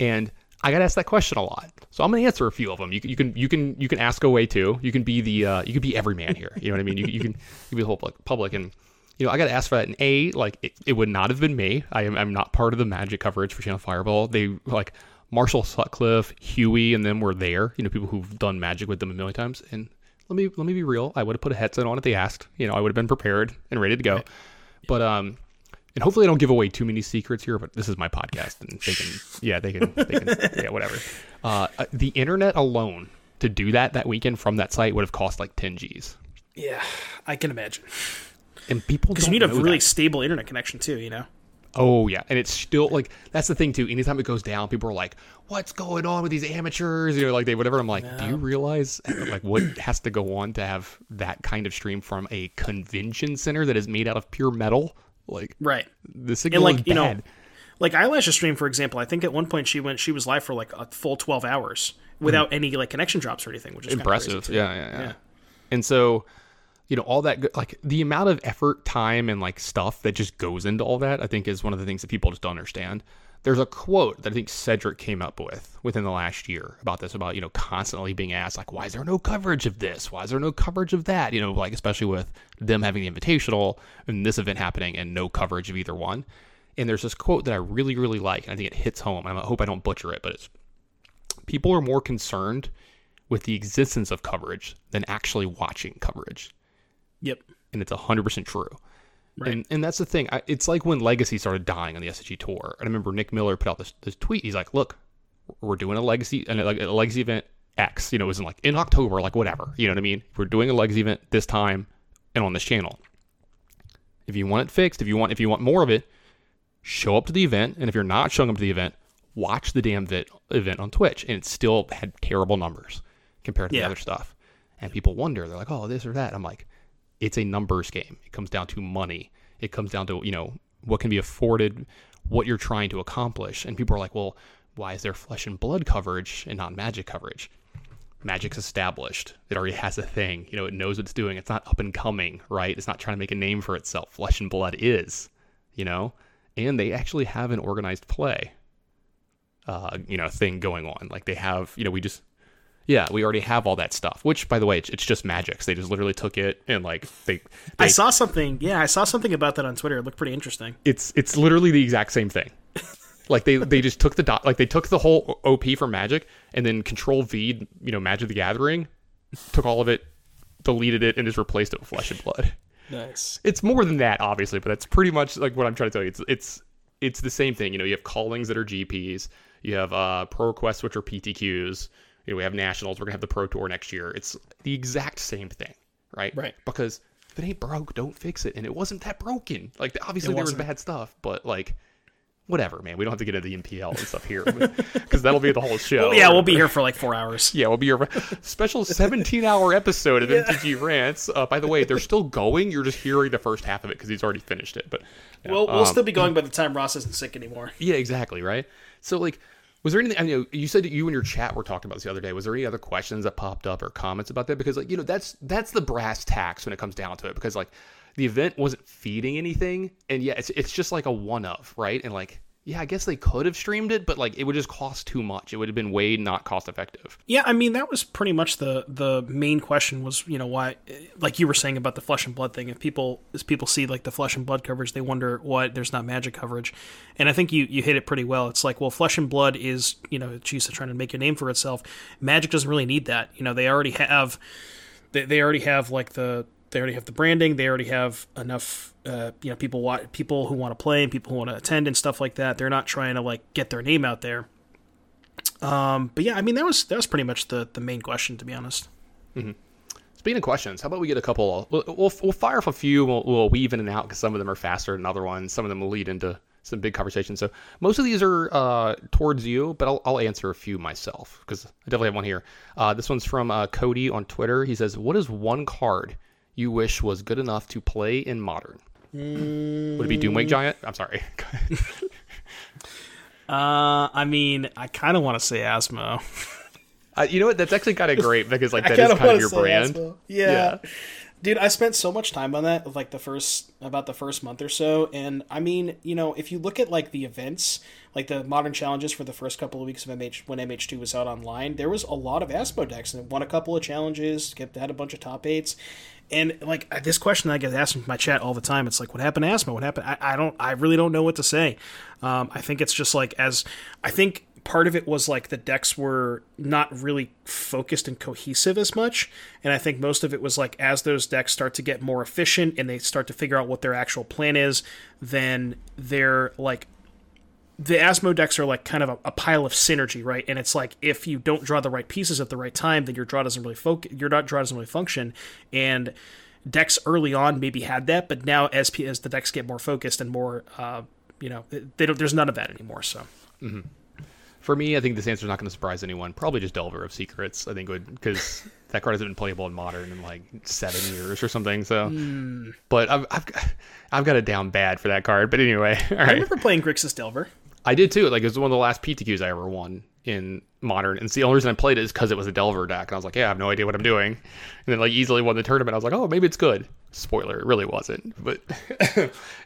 And I got asked that question a lot, so I'm gonna answer a few of them. You can ask away too. You can be the you can be every man here. You know what I mean? You can be the whole public. And I got asked for that. And it would not have been me. I'm not part of the Magic coverage for Channel Fireball. They like Marshall Sutcliffe, Huey, and them were there. People who've done Magic with them a million times. And let me be real. I would have put a headset on if they asked. I would have been prepared and ready to go. Right. But and hopefully I don't give away too many secrets here. But this is my podcast, and they can, yeah, whatever. The internet alone to do that weekend from that site would have cost like 10 G's. Yeah, I can imagine. And people because you need a really stable internet connection too. Oh yeah, and it's still like that's the thing too. Anytime it goes down, people are like, "What's going on with these amateurs?" Whatever. I'm like, no. Do you realize what has to go on to have that kind of stream from a convention center that is made out of pure metal? Right. The signal is bad. Eyelash's stream, for example. I think at one point she was live for like a full 12 hours without any connection drops or anything, which is impressive. Yeah. And so. All that, the amount of effort, time, and stuff that just goes into all that, I think is one of the things that people just don't understand. There's a quote that I think Cedric came up with within the last year about this, about, constantly being asked, why is there no coverage of this? Why is there no coverage of that? Especially with them having the Invitational and this event happening and no coverage of either one. And there's this quote that I really, really like, and I think it hits home. I hope I don't butcher it, but it's, people are more concerned with the existence of coverage than actually watching coverage. Yep. And it's 100% true. Right. And that's the thing. It's like when Legacy started dying on the SCG tour. I remember Nick Miller put out this tweet. He's like, look, we're doing a Legacy event X, it was in October, whatever. You know what I mean? We're doing a Legacy event this time and on this channel. If you want it fixed, if you want more of it, show up to the event. And if you're not showing up to the event, watch the damn event on Twitch. And it still had terrible numbers compared to the other stuff. And people wonder, they're like, oh, this or that. I'm like, it's a numbers game. It comes down to money. It comes down to, what can be afforded, what you're trying to accomplish. And people are like, well, why is there Flesh and Blood coverage and not Magic coverage? Magic's established. It already has a thing. It knows what it's doing. It's not up and coming, right? It's not trying to make a name for itself. Flesh and Blood is, and they actually have an organized play, thing going on. They have, we already have all that stuff, which, by the way, it's just Magic. So they just literally took it and I saw something. Yeah, I saw something about that on Twitter. It looked pretty interesting. It's literally the exact same thing. They just took they took the whole OP for Magic and then Control-V'd, Magic the Gathering, took all of it, deleted it, and just replaced it with Flesh and Blood. Nice. It's more than that, obviously, but that's pretty much what I'm trying to tell you. It's it's the same thing. You know, you have callings that are GPs. You have pro requests, which are PTQs. You know, we have nationals. We're going to have the Pro Tour next year. It's the exact same thing, right? Right. Because if it ain't broke, don't fix it. And it wasn't that broken. Like, obviously there was bad stuff, but like, whatever, man. We don't have to get into the MPL and stuff here because that'll be the whole show. Well, yeah, we'll be here for like 4 hours. Yeah, we'll be your special 17-hour episode of MTG Rants. By the way, they're still going. You're just hearing the first half of it because he's already finished it. But you know, we'll still be going by the time Ross isn't sick anymore. Yeah, exactly, right? So, like, was there anything, I mean, you said that you and your chat were talking about this the other day. Was there any other questions that popped up or comments about that? Because, like, you know, that's the brass tacks when it comes down to it. Because, like, the event wasn't feeding anything. And, yeah, it's just like a one-off, right? And, like, yeah, I guess they could have streamed it, but, like, it would just cost too much. It would have been way not cost-effective. Yeah, I mean, that was pretty much the main question was, you know, why, like you were saying about the Flesh and Blood thing. If people, as people see, like, the Flesh and Blood coverage, they wonder why there's not Magic coverage. And I think you hit it pretty well. It's like, well, Flesh and Blood is, you know, it's used to trying to make a name for itself. Magic doesn't really need that. You know, they already have the branding. They already have enough, you know, people who want to play and people who want to attend and stuff like that. They're not trying to like get their name out there. But yeah, I mean, that was pretty much the main question, to be honest. Mm-hmm. Speaking of questions, how about we get a couple? We'll fire off a few. We'll weave in and out because some of them are faster than other ones. Some of them will lead into some big conversations. So most of these are towards you, but I'll answer a few myself because I definitely have one here. This one's from Cody on Twitter. He says, "What is one card you wish was good enough to play in Modern?" Would it be Doomwake Giant? I'm sorry. I mean, I kind of want to say Asmo. You know what? That's actually kind of great because like that is kind of your brand. Yeah. Dude, I spent so much time on that like the first month or so, and I mean, you know, if you look at like the events, like the Modern challenges for the first couple of weeks of when MH2 was out online, there was a lot of Asmo decks and it won a couple of challenges, had a bunch of top eights. And like this question I get asked in my chat all the time, it's like, what happened to Asmo? What happened? I really don't know what to say. I think it's just like I think part of it was like the decks were not really focused and cohesive as much. And I think most of it was like as those decks start to get more efficient and they start to figure out what their actual plan is, then they're like the Asmo decks are like kind of a pile of synergy, right? And it's like if you don't draw the right pieces at the right time, then your draw doesn't really function. And decks early on maybe had that, but now as the decks get more focused and more, you know, there's none of that anymore. So. Mm-hmm. For me, I think this answer is not going to surprise anyone. Probably just Delver of Secrets, I think, because that card hasn't been playable in Modern in like 7 years or something. So, But I've got it down bad for that card. But anyway, all right. I remember playing Grixis Delver. I did too. Like it was one of the last PTQs I ever won in Modern, and it's the only reason I played it is because it was a Delver deck, and I was like, yeah, I have no idea what I'm doing, and then like easily won the tournament. I was like, oh, maybe it's good. Spoiler, it really wasn't. But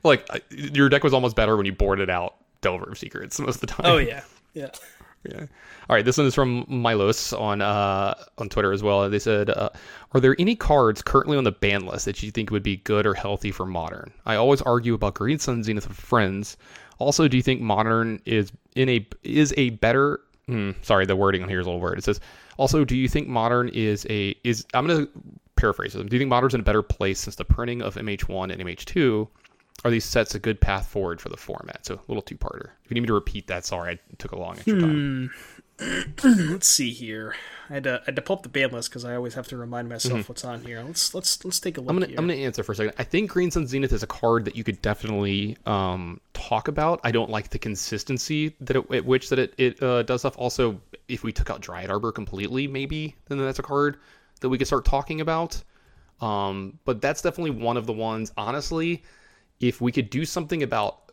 like your deck was almost better when you boarded out Delver of Secrets most of the time. Oh yeah. Yeah. All right. This one is from Milos on Twitter as well. They said, "Are there any cards currently on the ban list that you think would be good or healthy for Modern? I always argue about Green Sun Zenith with friends. Also, do you think Modern is a better? Sorry, the wording on here is a little weird. It says, also, do you think Modern is? I'm going to paraphrase them. Do you think Modern's in a better place since the printing of MH1 and MH2? Are these sets a good path forward for the format?" So a little two-parter. If you need me to repeat that, sorry, I took a long extra time. Let's see here. I had to pull up the ban list because I always have to remind myself what's on here. Let's take a look. I'm gonna answer for a second. I think Green Sun Zenith is a card that you could definitely talk about. I don't like the consistency at which it does stuff. Also, if we took out Dryad Arbor completely, maybe then that's a card that we could start talking about. But that's definitely one of the ones. Honestly, if we could do something about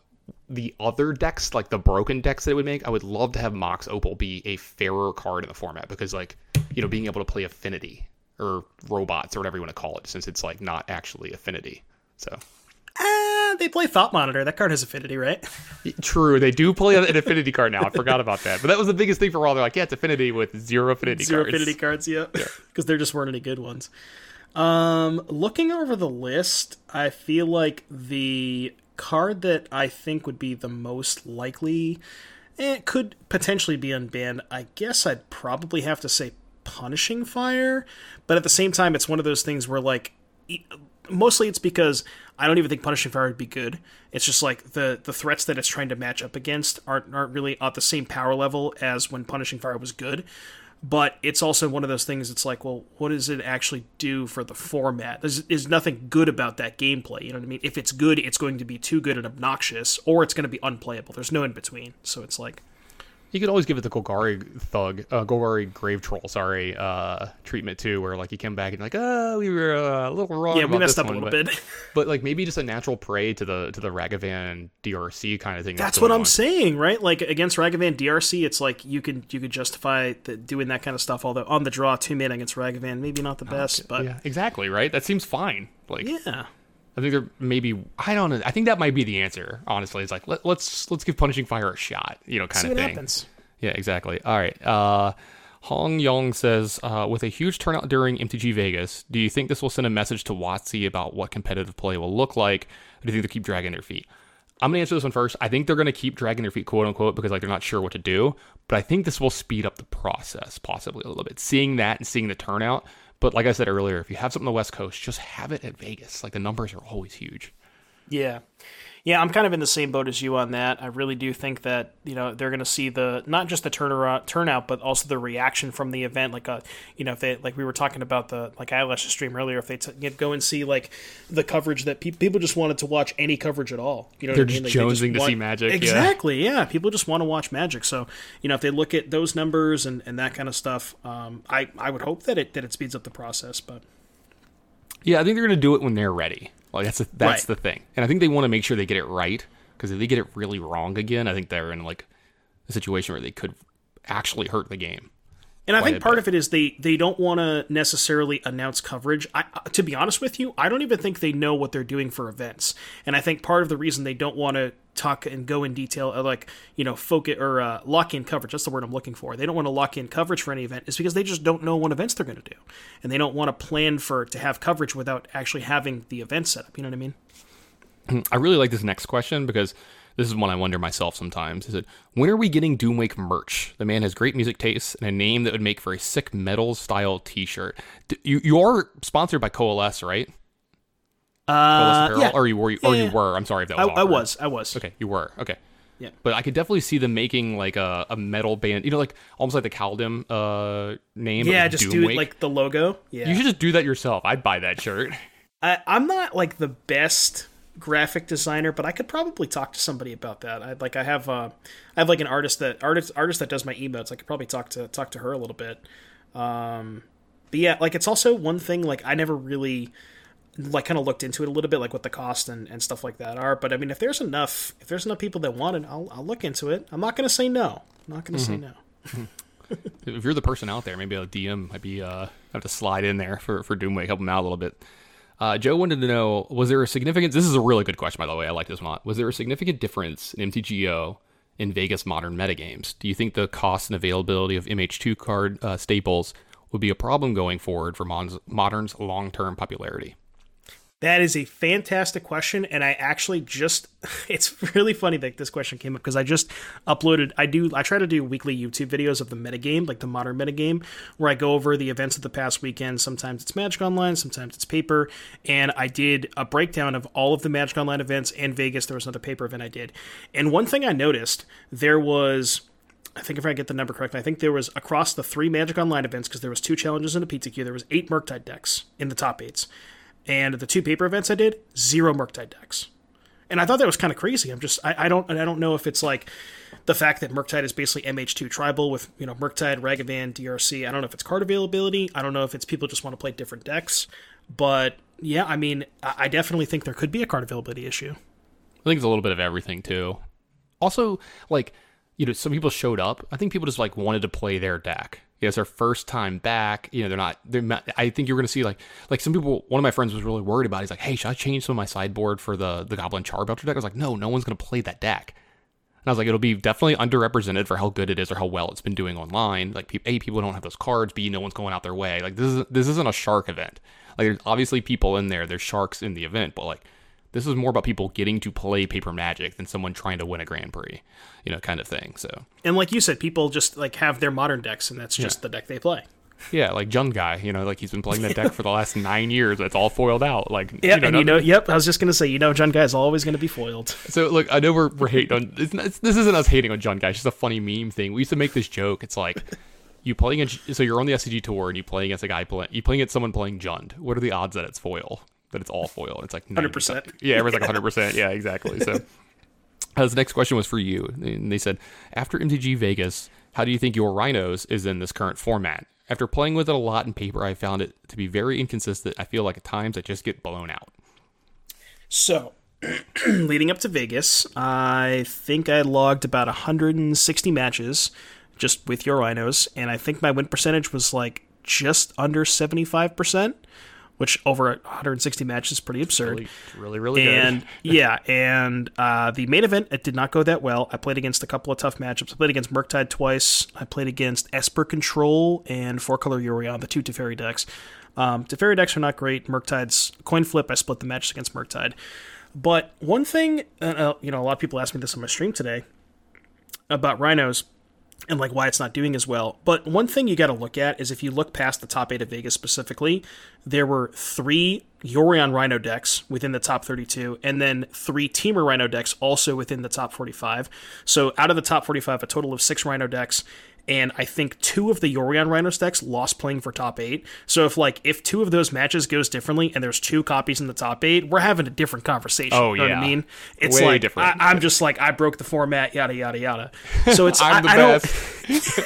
the other decks, like the broken decks that it would make, I would love to have Mox Opal be a fairer card in the format because, like, you know, being able to play Affinity or Robots or whatever you want to call it, since it's like not actually Affinity. So they play Thought Monitor. That card has Affinity, right? True, they do play an Affinity card now. I forgot about that, but that was the biggest thing for a while. They're like, yeah, it's Affinity with zero Affinity cards, yeah, because there just weren't any good ones. Looking over the list, I feel like the card that I think would be the most likely could potentially be unbanned, I guess I'd probably have to say Punishing Fire, but at the same time, it's one of those things where like Mostly it's because I don't even think Punishing Fire would be good. It's just like the threats that it's trying to match up against aren't really at the same power level as when Punishing Fire was good. But it's also one of those things that's like, well, what does it actually do for the format? There's nothing good about that gameplay, you know what I mean? If it's good, it's going to be too good and obnoxious, or it's going to be unplayable. There's no in-between, so it's like... You could always give it the Golgari Grave Troll, treatment too, where like you come back and like, oh, we were a little wrong. Yeah, we messed up a little bit. But like maybe just a natural prey to the Ragavan DRC kind of thing. That's what I'm saying, right? Like against Ragavan DRC, it's like you could justify doing that kind of stuff. Although on the draw, 2-mana against Ragavan, maybe not the best, but yeah, exactly right. That seems fine. Like yeah. I think there maybe I don't know. I think that might be the answer. Honestly, it's like let's give Punishing Fire a shot. You know, kind of thing. See what happens. Yeah, exactly. All right. Hong Yong says, with a huge turnout during MTG Vegas, do you think this will send a message to WotC about what competitive play will look like? Or do you think they'll keep dragging their feet? I'm gonna answer this one first. I think they're gonna keep dragging their feet, quote unquote, because like they're not sure what to do. But I think this will speed up the process possibly a little bit. Seeing that and seeing the turnout. But like I said earlier, if you have something on the West Coast, just have it at Vegas. Like the numbers are always huge. Yeah. Yeah, I'm kind of in the same boat as you on that. I really do think that, you know, they're going to see the not just the turnout, but also the reaction from the event. Like, you know, if they like we were talking about the like Eyelash's stream earlier, if they go and see like the coverage that people just wanted to watch any coverage at all. You know, they're just jonesing to see Magic. Exactly. Yeah. People just want to watch Magic. So, you know, if they look at those numbers and that kind of stuff, I would hope that it speeds up the process. But yeah, I think they're going to do it when they're ready. Like that's right. The thing, and I think they want to make sure they get it right, because if they get it really wrong again, I think they're in like a situation where they could actually hurt the game. And I think part of it is they don't want to necessarily announce coverage. To be honest with you, I don't even think they know what they're doing for events, and I think part of the reason they don't want to talk and go in detail, like, you know, focus or lock in coverage. That's the word I'm looking for. They don't want to lock in coverage for any event is because they just don't know what events they're going to do, and they don't want to plan to have coverage without actually having the event set up. You know what I mean? I really like this next question because this is one I wonder myself sometimes. Is it, when are we getting Doomwake merch? The man has great music tastes and a name that would make for a sick metals style T-shirt. You are sponsored by Coalesce, right? Yeah. Or you were. I'm sorry if that was. I was. Okay, you were. Okay. Yeah. But I could definitely see them making like a metal band, you know, like almost like the Khaldun name. Yeah, just do like the logo. Yeah. You should just do that yourself. I'd buy that shirt. I'm not like the best graphic designer, but I could probably talk to somebody about that. I have like an artist that does my emotes. I could probably talk to her a little bit. But yeah, like it's also one thing like I never really like kind of looked into it a little bit, like what the cost and stuff like that are. But I mean, if there's enough people that want it, I'll look into it. I'm not going to say no. If you're the person out there, maybe a DM might be have to slide in there for Doomway, help them out a little bit. Joe wanted to know, was there a significant? This is a really good question, by the way. I like this one. Was there a significant difference in MTGO in Vegas modern metagames? Do you think the cost and availability of MH2 card staples would be a problem going forward for modern's long-term popularity? That is a fantastic question, and I actually it's really funny that this question came up, because I just uploaded, I try to do weekly YouTube videos of the metagame, like the modern metagame, where I go over the events of the past weekend. Sometimes it's Magic Online, sometimes it's paper, and I did a breakdown of all of the Magic Online events and Vegas. There was another paper event I did. And one thing I noticed, there was... I think if I get the number correct, I think there was, across the three Magic Online events, because there was 2 challenges and a PTQ, there was 8 Murktide decks in the top 8s. And the 2 paper events I did, 0 Murktide decks. And I thought that was kind of crazy. I don't know if it's like the fact that Murktide is basically MH2 tribal with, you know, Murktide, Ragavan, DRC. I don't know if it's card availability. I don't know if it's people just want to play different decks. But yeah, I mean, I definitely think there could be a card availability issue. I think it's a little bit of everything too. Also, like, you know, some people showed up. I think people just like wanted to play their deck. You know, it's their first time back. You know, they're not. I think you're going to see like some people. One of my friends was really worried about it. He's like, "Hey, should I change some of my sideboard for the Goblin Charbelter deck?" I was like, "No one's going to play that deck." And I was like, "It'll be definitely underrepresented for how good it is or how well it's been doing online. Like, A, people don't have those cards. B, no one's going out their way. Like, this isn't a shark event. Like, there's obviously people in there. There's sharks in the event, but like." This is more about people getting to play paper Magic than someone trying to win a Grand Prix, you know, kind of thing. So, and like you said, people just like have their modern decks, and that's just the deck they play. Yeah, like Jund guy, you know, like he's been playing that deck for the last 9 years. That's all foiled out. Like, yeah, and I was just gonna say, Jund guy is always gonna be foiled. So look, I know we're hating on. This isn't us hating on Jund guy. It's just a funny meme thing. We used to make this joke. It's like so you're on the SCG tour and you play against a guy someone playing Jund. What are the odds that it's foil? That it's all foil? It's like 100%. Yeah, everyone's like 100%. Yeah, exactly. So, the next question was for you, and they said, after MTG Vegas, how do you think your Rhinos is in this current format? After playing with it a lot in paper, I found it to be very inconsistent. I feel like at times I just get blown out. So, leading up to Vegas, I think I logged about 160 matches just with your Rhinos, and I think my win percentage was like just under 75%, which over 160 matches is pretty absurd. Really, really good. And yeah, and the main event, it did not go that well. I played against a couple of tough matchups. I played against Murktide twice. I played against Esper Control and 4-Color Yorion, the two Teferi decks. Teferi decks are not great. Murktide's coin flip, I split the matches against Murktide. But one thing, a lot of people asked me this on my stream today about Rhinos, and like why it's not doing as well. But one thing you got to look at is if you look past the top 8 of Vegas specifically, there were 3 Yorion Rhino decks within the top 32, and then 3 Teamer Rhino decks also within the top 45. So out of the top 45, a total of 6 Rhino decks, and I think 2 of the Yorion Rhinos decks lost playing for top 8. So if 2 of those matches goes differently and there's 2 copies in the top 8, we're having a different conversation. Oh, you know what I mean? It's way different. I'm just like, I broke the format, yada, yada, yada. So it's, I'm the best.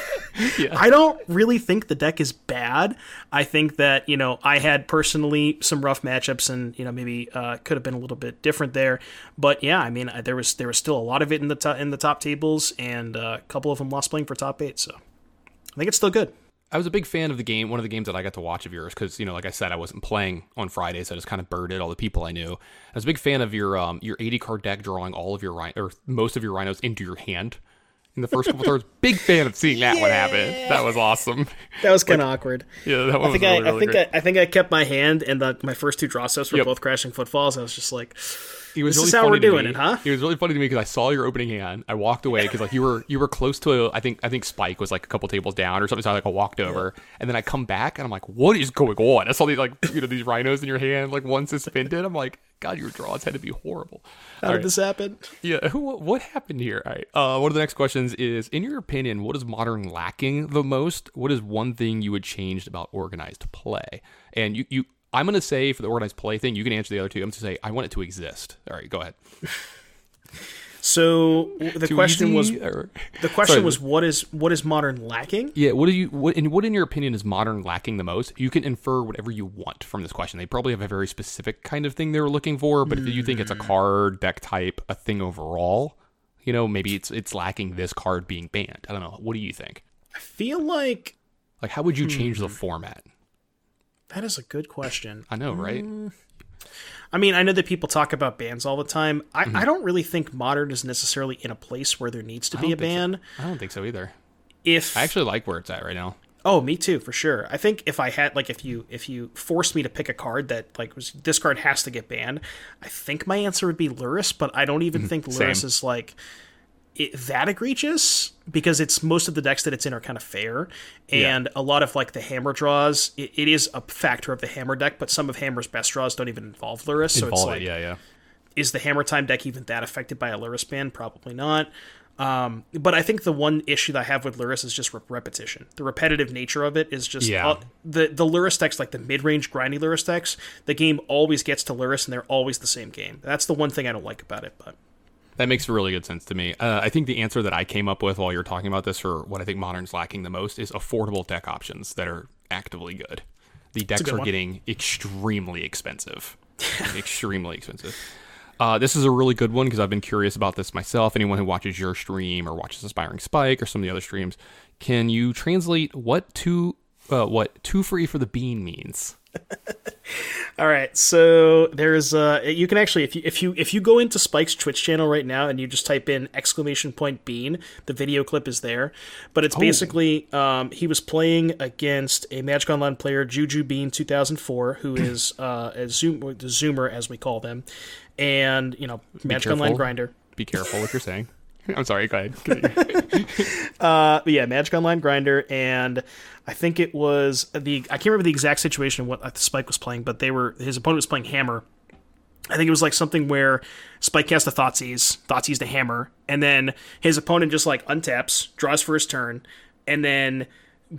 Yeah. I don't really think the deck is bad. I think that, I had personally some rough matchups and, maybe could have been a little bit different there. But yeah, I mean, there was still a lot of it in the top tables, and a couple of them lost playing for top 8. So I think it's still good. I was a big fan of the game, one of the games that I got to watch of yours, because, like I said, I wasn't playing on Friday, so I just kind of birded all the people I knew. I was a big fan of your 80-card deck drawing all of your or most of your Rhinos into your hand. In the first couple turns, big fan of seeing that one happen. That was awesome. That was kind of awkward. Yeah, that one was really great. I think I kept my hand, and my first 2 draw steps were both crashing footfalls. I was just like, "This is how we're doing it, huh?" It was really funny to me because I saw your opening hand. I walked away because you were close to. I think Spike was like a couple tables down or something. So I walked over, and then I come back and I'm like, "What is going on?" I saw these these Rhinos in your hand, like one suspended. I'm like, God, your draws had to be horrible. How did this happen? Yeah, what happened here? All right. One of the next questions is, in your opinion, what is Modern lacking the most? What is one thing you would change about organized play? And you I'm going to say for the organized play thing, you can answer the other two. I'm going to say I want it to exist. All right, go ahead. So the question was what is Modern lacking? Yeah, what in your opinion is Modern lacking the most? You can infer whatever you want from this question. They probably have a very specific kind of thing they were looking for, but if you think it's a card, deck type, a thing overall, maybe it's lacking this card being banned. I don't know. What do you think? I feel like how would you change the format? That is a good question. I know, right? I mean, I know that people talk about bans all the time. I don't really think Modern is necessarily in a place where there needs to be a ban. So. I don't think so either. I actually like where it's at right now. Oh, me too, for sure. I think if I had if you forced me to pick a card that was this card has to get banned, I think my answer would be Lurrus, but I don't even think Lurrus is that egregious, because it's most of the decks that it's in are kind of fair, and a lot of the hammer draws, it is a factor of the hammer deck, but some of hammer's best draws don't even involve Lurrus, so it's is the hammer time deck even that affected by a Lurrus ban? Probably not. But I think the one issue that I have with Lurrus is just repetition. The repetitive nature of it is just the Lurrus decks, the mid-range grindy Lurrus decks, the game always gets to Lurrus and they're always the same game. That's the one thing I don't like about it, but that makes really good sense to me. I think the answer that I came up with while you're talking about this for what I think Modern's lacking the most is affordable deck options that are actively good. The decks are getting extremely expensive. Extremely expensive. This is a really good one because I've been curious about this myself. Anyone who watches your stream or watches Inspiring Spike or some of the other streams, can you translate what too free for the bean means? All right, so there's you can actually if you go into Spike's Twitch channel right now and you just type in !bean, the video clip is there, but it's basically he was playing against a Magic Online player, Juju Bean 2004, who is the Zoomer as we call them, and Magic Online grinder. Be careful what you're saying. I'm sorry, go ahead. But yeah, Magic Online Grinder, and I think it was I can't remember the exact situation of what Spike was playing, but his opponent was playing Hammer. I think it was like something where Spike cast a Thoughtseize the Hammer, and then his opponent just like untaps, draws for his turn, and then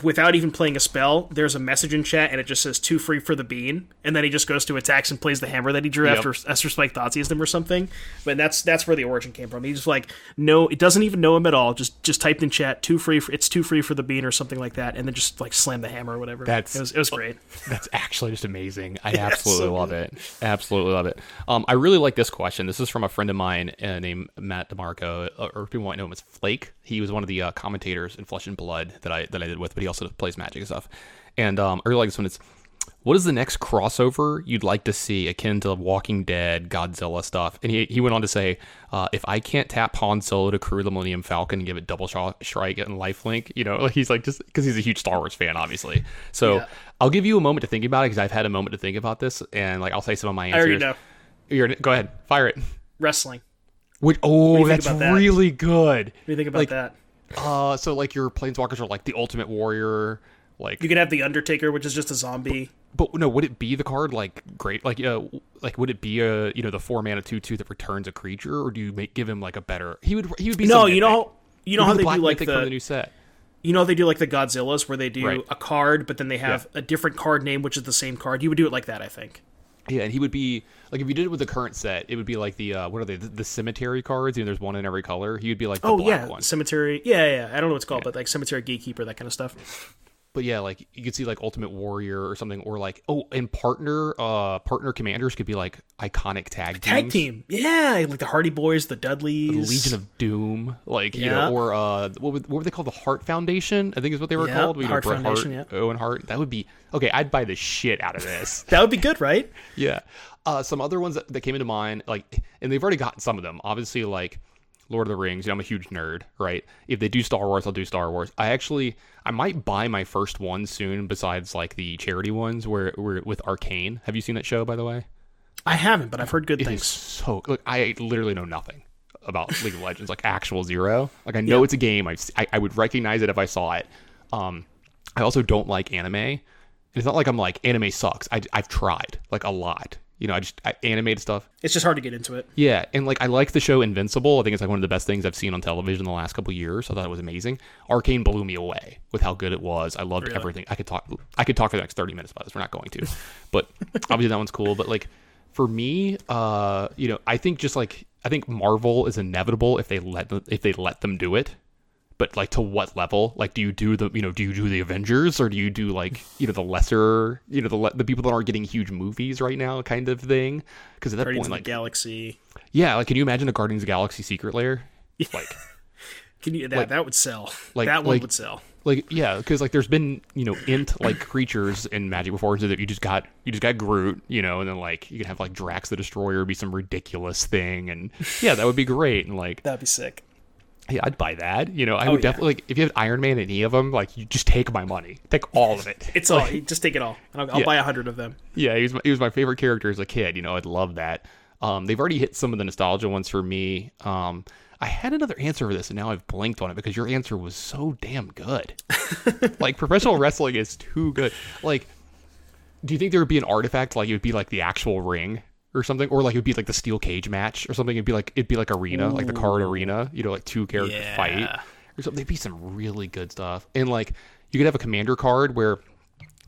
without even playing a spell, there's a message in chat and it just says 2 free for the bean, and then he just goes to attacks and plays the Hammer that he drew after Esther Spike Thoughtseize them or something. But that's where the origin came from. He's just like, no, it doesn't even know him at all. Just typed in chat 2 free for the bean or something like that, and then just like slammed the hammer or whatever. It was great. That's actually just amazing. I absolutely love it. Absolutely love it. I really like this question. This is from a friend of mine named Matt DeMarco, or people might know him as Flake. He was one of the commentators in Flesh and Blood that I did with. But he also plays Magic and stuff. And I really like this one. It's, what is the next crossover you'd like to see akin to Walking Dead, Godzilla stuff? And he went on to say, if I can't tap Han Solo to crew the Millennium Falcon and give it double strike and lifelink, you know, like he's like, just because he's a huge Star Wars fan, obviously. So yeah. I'll give you a moment to think about it because I've had a moment to think about this. And like, I'll say some of my answers. I already know. Go ahead. Fire it. Wrestling. That's really good. What do you think about that? So like your planeswalkers are like the Ultimate Warrior, like you could have the Undertaker, which is just a zombie. But no, would it be the card like great, like would it be a the 4 mana 2/2 that returns a creature, or do you give him like a better? He would be no, you know how they do like the new set. You know they do like the Godzillas where they do a card, but then they have a different card name, which is the same card. You would do it like that, I think. Yeah, and he would be like, if you did it with the current set, it would be like the what are they? The cemetery cards. You know, there's one in every color. He would be like the black one. Cemetery. Yeah. I don't know what it's called, but like Cemetery Gatekeeper, that kind of stuff. But yeah, like you could see like Ultimate Warrior or something, or like and partner commanders could be like iconic tag teams. Tag team, yeah, like the Hardy Boys, the Dudleys, the Legion of Doom, like you know, or what were they called? The Hart Foundation, I think is what they were called. Hart Foundation, Hart, Owen Hart. That would be okay. I'd buy the shit out of this. That would be good, right? Yeah. Some other ones that came into mind, like, and they've already gotten some of them. Obviously, like Lord of the Rings, I'm a huge nerd, right? If they do Star Wars, I'll do Star Wars. I might buy my first one soon, besides like the charity ones where we're with Arcane. Have you seen that show, by the way? I haven't, but I've heard good things. So look, I literally know nothing about League of Legends, like actual zero. Like I know it's a game. I would recognize it if I saw it. I also don't like anime. And it's not like I'm like anime sucks. I've tried like a lot. You know, I animated stuff. It's just hard to get into it. Yeah, and like I like the show Invincible. I think it's like one of the best things I've seen on television the last couple of years. I thought it was amazing. Arcane blew me away with how good it was. I loved everything. I could talk for the next 30 minutes about this. We're not going to, but obviously that one's cool. But like for me, I think Marvel is inevitable if they let them do it. But like to what level? Like do you do the Avengers, or do you do like the lesser the people that aren't getting huge movies right now kind of thing? Because at that Guardians point, like of the Galaxy, like can you imagine a Guardians of the Galaxy secret layer? Like can you that would sell? Like that one would sell. Like because like there's been int like creatures in Magic before, so that you just got Groot, and then like you could have like Drax the Destroyer be some ridiculous thing, and that would be great, and like that'd be sick. Yeah, I'd buy that. I would definitely like if you have Iron Man and any of them, like you just take my money, take all of it. It's all, just take it all, and I'll buy 100 of them. Yeah, he was my favorite character as a kid. I'd love that. They've already hit some of the nostalgia ones for me. I had another answer for this, and now I've blanked on it because your answer was so damn good. Like professional wrestling is too good. Like, do you think there would be an artifact like it would be like the actual ring? Or something, or like it would be like the steel cage match or something. It'd be like arena, like the card arena, like 2 character fight or something. There'd be some really good stuff. And like you could have a commander card where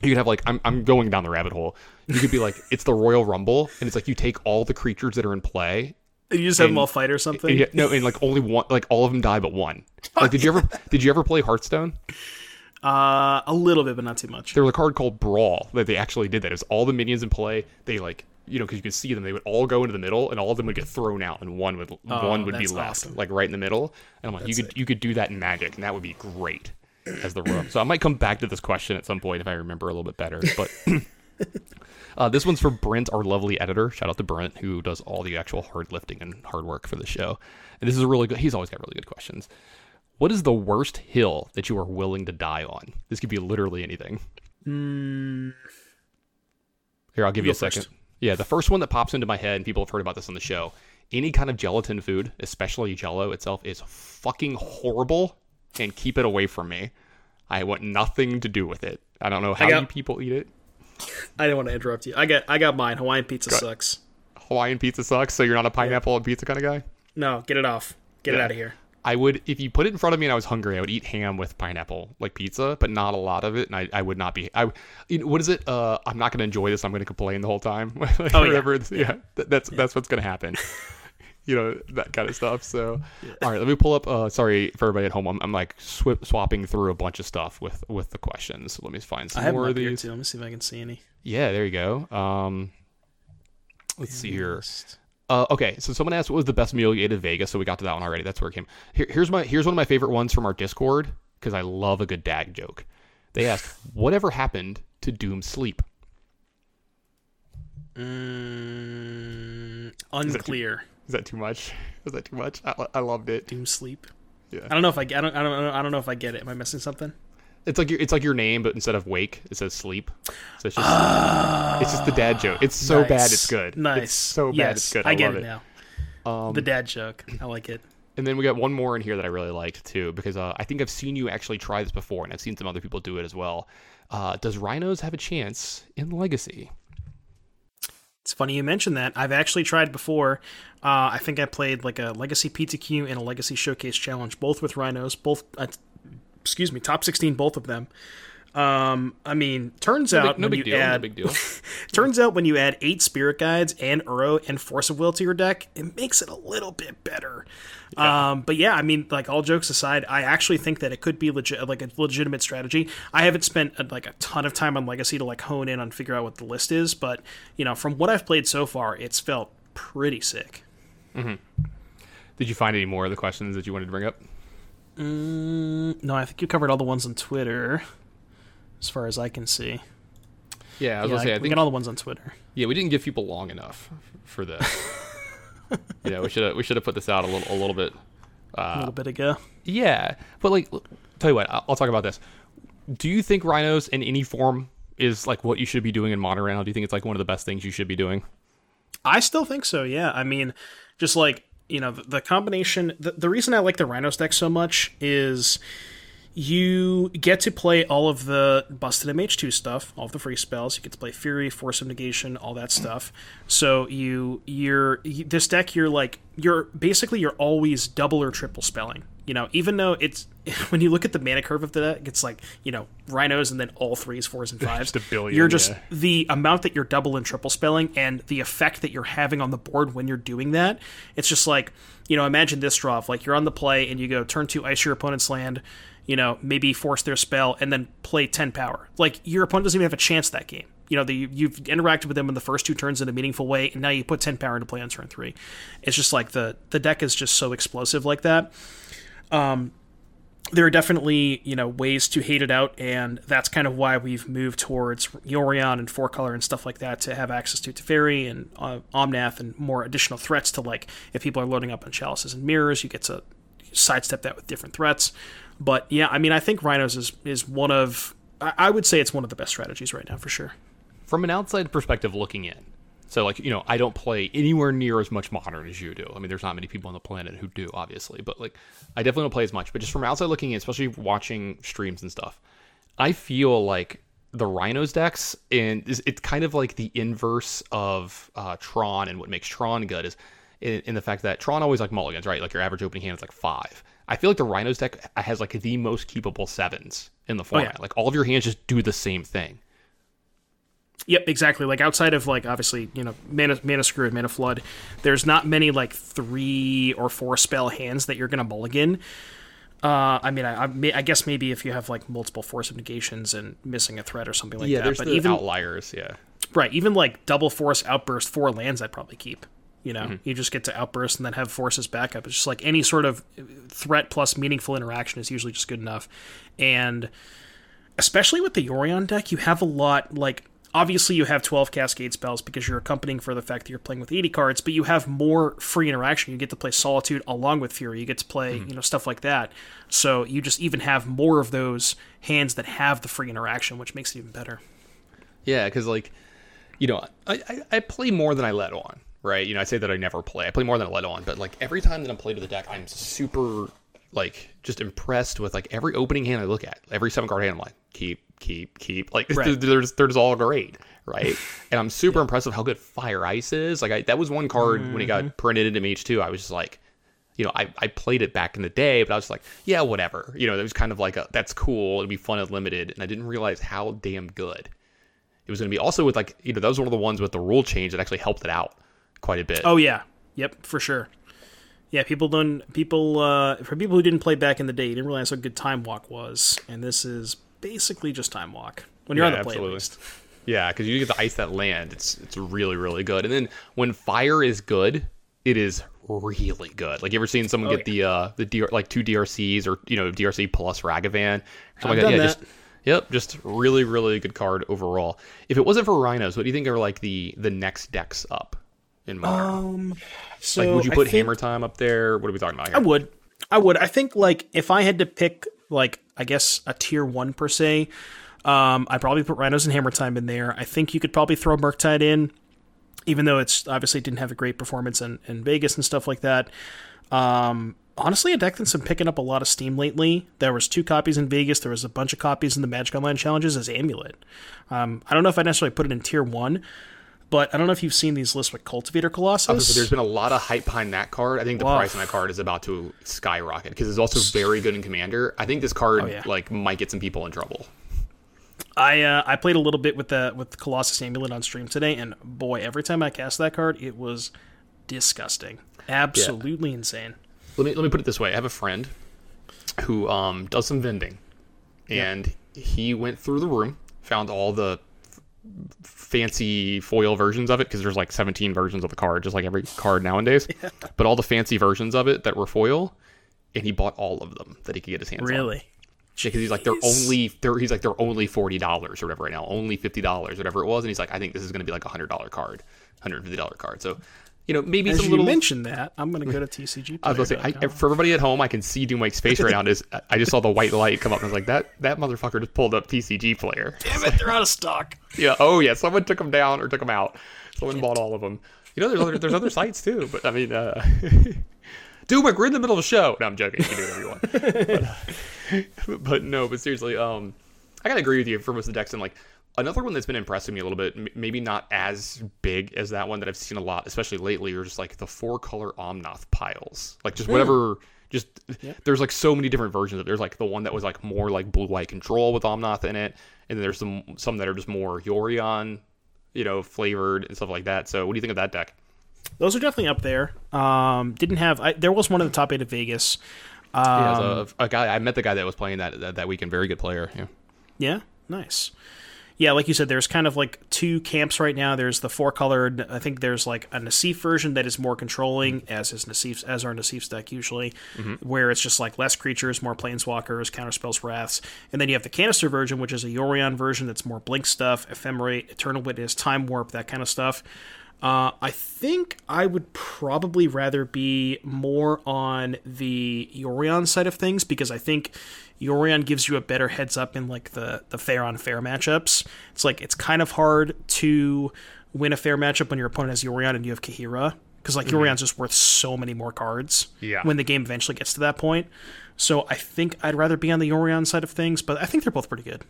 you could have like I'm going down the rabbit hole. You could be like it's the Royal Rumble, and it's like you take all the creatures that are in play. And you just have them all fight or something. And like only one, like all of them die but one. Like did you ever play Hearthstone? A little bit, but not too much. There was a card called Brawl that they actually did that. It was all the minions in play. They like. Because you could see them, they would all go into the middle, and all of them would get thrown out, and one would be left, awesome. Like right in the middle. And I'm like, you could do that in Magic, and that would be great as the room. So I might come back to this question at some point if I remember a little bit better. But this one's for Brent, our lovely editor. Shout out to Brent, who does all the actual hard lifting and hard work for the show. And this is a really good. He's always got really good questions. What is the worst hill that you are willing to die on? This could be literally anything. Here, I'll give you a second. First. Yeah, the first one that pops into my head, and people have heard about this on the show, Any kind of gelatin food, especially Jell-O itself, is fucking horrible, and keep it away from me. I want nothing to do with it. I don't know how many people eat it. I didn't want to interrupt you. I got mine. Hawaiian pizza sucks. Hawaiian pizza sucks, so you're not a pineapple and pizza kind of guy? No, get it off. Get it out of here. I would, if you put it in front of me and I was hungry, I would eat ham with pineapple, like pizza, but not a lot of it, and I would not be, what is it? I'm not going to enjoy this, I'm going to complain the whole time. Like, whatever. That's what's going to happen. You know, that kind of stuff. So, all right, let me pull up, sorry for everybody at home, I'm like swapping through a bunch of stuff with the questions. Let me find some more of these. Too. Let me see if I can see any. Yeah, there you go. Let's see here. Okay, so someone asked what was the best meal you ate at Vegas, so we got to that one already. That's where it came. Here's one of my favorite ones from our Discord, because I love a good dad joke. They asked, whatever happened to Doom Sleep? Unclear. Is that too much? Is that too much? I loved it. Doom Sleep. Yeah. I don't know if I get it. Am I missing something? It's like your name, but instead of wake, it says sleep. So it's just the dad joke. It's so bad, it's good. Nice. It's so bad, it's good. I get it now. The dad joke. I like it. And then we got one more in here that I really liked too, because I think I've seen you actually try this before, and I've seen some other people do it as well. Does Rhinos have a chance in Legacy? It's funny you mentioned that. I've actually tried before. I think I played like a Legacy PTQ and a Legacy Showcase Challenge, both with Rhinos, both. Top 16, both of them. I mean, turns out when you add 8 Spirit Guides and Uro and Force of Will to your deck, it makes it a little bit better. Yeah. But yeah, I mean, like all jokes aside, I actually think that it could be legit, like a legitimate strategy. I haven't spent a ton of time on Legacy to like hone in on figure out what the list is, but you know, from what I've played so far, it's felt pretty sick. Mm-hmm. Did you find any more of the questions that you wanted to bring up? No, I think you covered all the ones on Twitter, as far as I can see. Yeah, I was gonna say, I think we got all the ones on Twitter. Yeah, we didn't give people long enough for this. Yeah, we should have put this out a little bit ago. Yeah, but like, tell you what, I'll talk about this. Do you think Rhinos in any form is like what you should be doing in modern right now? Do you think it's like one of the best things you should be doing? I still think so. Yeah, I mean, just like. You know, the combination, the reason I like the Rhinos deck so much is you get to play all of the busted MH2 stuff, all of the free spells. You get to play Fury, Force of Negation, all that stuff. So this deck, you're always double or triple spelling. You know, even though it's, when you look at the mana curve of the deck, it's like, you know, Rhinos and then all 3s, 4s, and 5s. Just a billion, you're just the amount that you're double and triple spelling and the effect that you're having on the board when you're doing that. It's just like, you know, imagine this draw of like you're on the play and you go turn 2, ice your opponent's land, you know, maybe force their spell and then play 10 power. Like your opponent doesn't even have a chance that game. You know, you've interacted with them in the first 2 turns in a meaningful way, and now you put 10 power into play on turn 3. It's just like the deck is just so explosive like that. There are definitely, you know, ways to hate it out, and that's kind of why we've moved towards Yorion and 4-color and stuff like that to have access to Teferi and Omnath and more additional threats to, like, if people are loading up on Chalices and Mirrors, you get to sidestep that with different threats. But, yeah, I mean, I think Rhinos is one of... I would say it's one of the best strategies right now, for sure. From an outside perspective looking in, so, like, you know, I don't play anywhere near as much modern as you do. I mean, there's not many people on the planet who do, obviously. But, like, I definitely don't play as much. But just from outside looking in, especially watching streams and stuff, I feel like the Rhinos decks, and it's kind of like the inverse of Tron, and what makes Tron good is in the fact that Tron always, like, mulligans, right? Like, your average opening hand is, like, 5. I feel like the Rhinos deck has, like, the most keepable 7s in the format. Oh, yeah. Like, all of your hands just do the same thing. Yep, exactly. Like, outside of, like, obviously, you know, mana Screw and Mana Flood, there's not many, like, 3 or 4 spell hands that you're going to mulligan. I mean, I guess maybe if you have, like, multiple Force of Negations and missing a threat or something like that. Yeah, there's even outliers, yeah. Right, even, like, double Force, Outburst, 4 lands I'd probably keep. You know, mm-hmm. You just get to Outburst and then have Forces back up. It's just, like, any sort of threat plus meaningful interaction is usually just good enough. And especially with the Yorion deck, you have a lot, like... Obviously, you have 12 Cascade spells because you're accompanying for the fact that you're playing with 80 cards, but you have more free interaction. You get to play Solitude along with Fury. You get to play, you know, stuff like that. So you just even have more of those hands that have the free interaction, which makes it even better. Yeah, because, like, you know, I play more than I let on, right? You know, I say that I never play. I play more than I let on, but like every time that I'm playing with the deck, I'm super like just impressed with like every opening hand I look at, every 7-card hand. I'm like, keep. Like right. There's all great, right? And I'm super impressed with how good Fire Ice is. Like that was one card when it got printed into Mage 2. I was just like, you know, I played it back in the day, but I was like, yeah, whatever. You know, it was kind of like a, that's cool. It'd be fun and limited. And I didn't realize how damn good it was going to be. Also with like, you know, that was one of the ones with the rule change that actually helped it out quite a bit. Oh yeah. Yep. For sure. Yeah. For people who didn't play back in the day, you didn't realize how good Time Walk was. And this is basically just Time Walk when you're on the play list. Yeah. Cause you get to ice that land. It's really, really good. And then when Fire is good, it is really good. Like, you ever seen someone get the 2 DRCs or, you know, DRC plus Ragavan? Just really, really good card overall. If it wasn't for Rhinos, what do you think are like the next decks up in Modern? So like, would you put Hammer Time up there? What are we talking about here? I would. I think like if I had to pick like I guess a tier 1 per se, I'd probably put Rhinos and Hammer Time in there. I think you could probably throw Murktide in, even though it's obviously didn't have a great performance in Vegas and stuff like that. Honestly, a deck that's been picking up a lot of steam lately. There was 2 copies in Vegas. There was a bunch of copies in the Magic Online Challenges as Amulet. I don't know if I necessarily put it in Tier 1, but I don't know if you've seen these lists with Cultivator Colossus. Obviously, there's been a lot of hype behind that card. I think the price on that card is about to skyrocket because it's also very good in Commander. I think this card like might get some people in trouble. I played a little bit with Colossus Amulet on stream today, and boy, every time I cast that card, it was disgusting, absolutely insane. Let me put it this way: I have a friend who does some vending, and he went through the room, found all the fancy foil versions of it because there's like 17 versions of the card, just like every card nowadays. Yeah. But all the fancy versions of it that were foil, and he bought all of them that he could get his hands on. Really. Because he's like they're only $40 or whatever right now, only $50, whatever it was, and he's like, I think this is going to be like $100 card, $150 card. So, you know, maybe as some little. As you mentioned that, I'm going to go to TCG. I was going to say for everybody at home, I can see Doomwake's face right now. I just saw the white light come up, and I was like, that motherfucker just pulled up TCG Player. Damn it, they're out of stock. Yeah. Oh yeah, someone took them down or took them out. Someone bought all of them. You know, there's other sites too, but I mean. Doomwake, we're in the middle of a show. No, I'm joking. You can do whatever you want. But seriously, I got to agree with you for most of the decks. And like another one that's been impressing me a little bit, maybe not as big as that one that I've seen a lot, especially lately, are just like the 4-color Omnath piles. Like just whatever, there's like so many different versions of it. There's like the one that was like more like blue-white control with Omnath in it. And then there's some that are just more Yorion, you know, flavored and stuff like that. So what do you think of that deck? Those are definitely up there. There was one in the top 8 of Vegas. A guy I met the guy that was playing that weekend. Very good player. Yeah. Yeah. Nice. Yeah, like you said, there's kind of like 2 camps right now. There's the 4-colored. I think there's like a Nassif version that is more controlling, as our Nassif's deck usually, where it's just like less creatures, more planeswalkers, counterspells, wraths, and then you have the canister version, which is a Yorion version that's more blink stuff, ephemerate, eternal witness, time warp, that kind of stuff. I think I would probably rather be more on the Yorion side of things because I think Yorion gives you a better heads up in like the fair on fair matchups. It's like it's kind of hard to win a fair matchup when your opponent has Yorion and you have Kahira because like Yorion's just worth so many more cards when the game eventually gets to that point. So I think I'd rather be on the Yorion side of things, but I think they're both pretty good.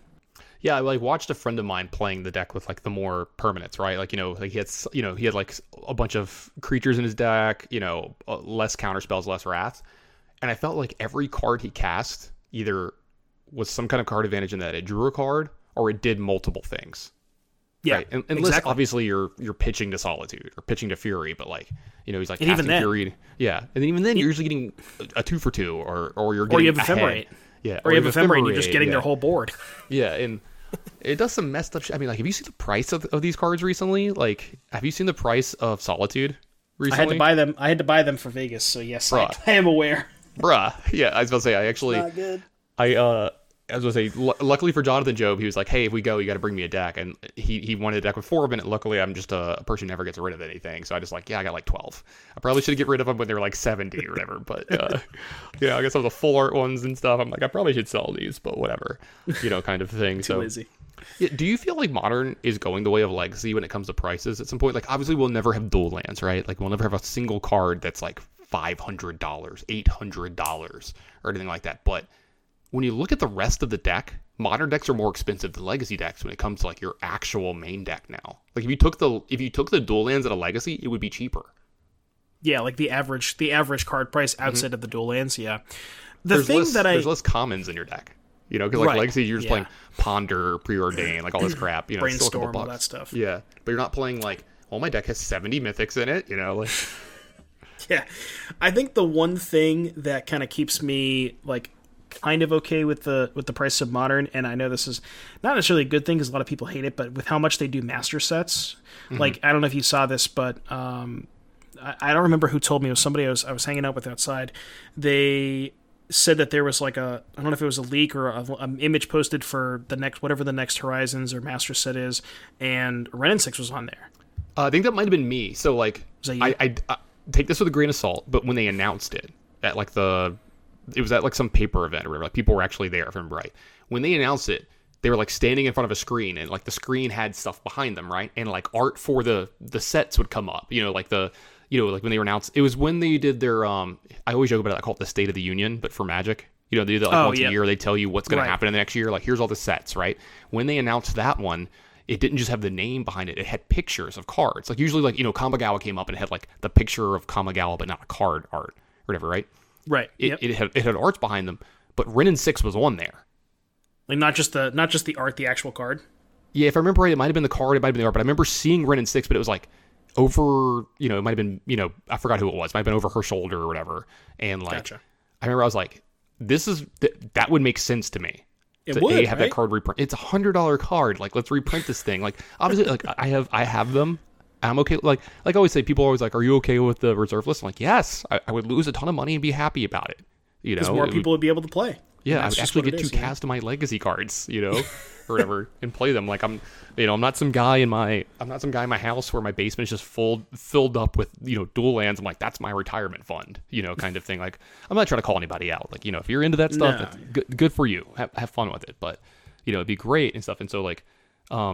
Yeah, I like watched a friend of mine playing the deck with like the more permanents, right? Like, you know, like he had like a bunch of creatures in his deck, you know, less counterspells, less wrath. And I felt like every card he cast either was some kind of card advantage in that it drew a card or it did multiple things. Yeah, right? And unless obviously you're pitching to Solitude or pitching to Fury, but like, you know, he's like and casting Fury. Yeah, and then even then you're usually getting a 2 for 2 or you're getting or you have ephemerate. Yeah, or you have ephemerate and you're just getting their whole board. Yeah, and. It does some messed up shit. I mean, like, have you seen the price of these cards recently? Like, have you seen the price of Solitude recently? I had to buy them for Vegas, so yes, I am aware. Bruh. Yeah, I was about to say, I actually... Not good. I was going to say, luckily for Jonathan Jobe, he was like, hey, if we go, you got to bring me a deck. And he wanted a deck with 4 of it. Luckily, I'm just a person who never gets rid of anything. So I just like, yeah, I got like 12. I probably should get rid of them when they were like 70 or whatever. But, you know, I guess all the full art ones and stuff. I'm like, I probably should sell these, but whatever, you know, kind of thing. Too so lazy. Yeah, do you feel like Modern is going the way of Legacy when it comes to prices at some point? Like, obviously, we'll never have dual lands, right? Like, we'll never have a single card that's like $500, $800, or anything like that. But when you look at the rest of the deck, Modern decks are more expensive than Legacy decks when it comes to like your actual main deck now. Like, if you took the dual lands at a Legacy, it would be cheaper. Yeah, like the average card price outside of the dual lands. Yeah, there's less commons in your deck. You know, because like Legacy, you're just playing Ponder, Preordain, like all this crap. You know, Brainstorm, still a couple bucks. All that stuff. Yeah, but you're not playing like, well, my deck has 70 mythics in it. You know, like yeah, I think the one thing that kind of keeps me like kind of okay with the price of Modern, and I know this is not necessarily a good thing because a lot of people hate it, but with how much they do master sets, like I don't know if you saw this, but I don't remember who told me. It was somebody I was hanging out with outside. They said that there was like a, I don't know if it was a leak or an image posted for the next, whatever the next Horizons or Master Set is, and Ren and Six was on there. I think that might have been me. So like, I take this with a grain of salt, but when they announced it at like it was at like some paper event or whatever, like people were actually there, if I remember right. When they announced it, they were like standing in front of a screen, and like the screen had stuff behind them, right? And like art for the sets would come up, you know, like when they were announced, it was when they did their, I always joke about it, I call it the State of the Union, but for Magic. You know, they do that like once a year, they tell you what's going to happen in the next year, like here's all the sets, right? When they announced that one, it didn't just have the name behind it, it had pictures of cards. Like usually like, you know, Kamigawa came up and it had like the picture of Kamigawa, but not a card art or whatever, right? Right. It had arts behind them, but Ren and Six was on there. Like not just the art, the actual card? Yeah, if I remember right, it might have been the card, it might have been the art, but I remember seeing Ren and Six, but it was like, over, you know, it might have been, you know, I forgot who it was. It might have been over her shoulder or whatever. And like, gotcha. I remember I was like, "This is that would make sense to me." It would have that card reprint. It's $100 card. Like, let's reprint this thing. Like, obviously, like I have them. I'm okay. Like I always say, people are always like, "Are you okay with the reserve list?" I'm like, yes, I would lose a ton of money and be happy about it. You know, because more people would be able to play. Yeah, I would actually get to cast my Legacy cards, you know, or whatever, and play them. Like I'm not some guy in my house where my basement is just filled up with, you know, dual lands. I'm like, that's my retirement fund, you know, kind of thing. Like I'm not trying to call anybody out. Like, you know, if you're into that stuff, that's good for you. Have fun with it, but you know, it'd be great and stuff. And so like, yeah,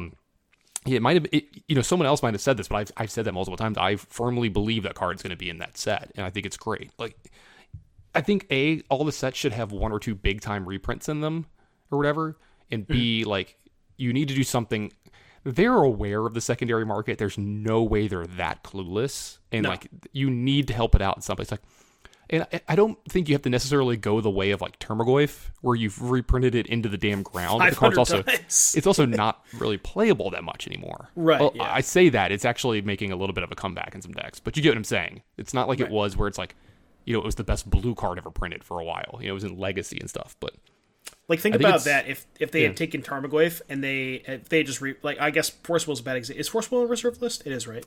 it might have, you know, someone else might have said this, but I've said that multiple times. I firmly believe that card's going to be in that set, and I think it's great. Like, I think A, all the sets should have one or two big time reprints in them or whatever. And B, like you need to do something. They're aware of the secondary market. There's no way they're that clueless. And like you need to help it out in some place. Like, and I don't think you have to necessarily go the way of like Tarmogoyf, where you've reprinted it into the damn ground. The card's also it's also not really playable that much anymore. Right. Well, yeah. I say that it's actually making a little bit of a comeback in some decks, but you get what I'm saying. It's not like it was where it's like, you know, it was the best blue card ever printed for a while. You know, it was in Legacy and stuff, but like think about that. If they had taken Tarmogoyf and they just like I guess Force Will's a bad example. Is Force Will a reserve list? It is, right?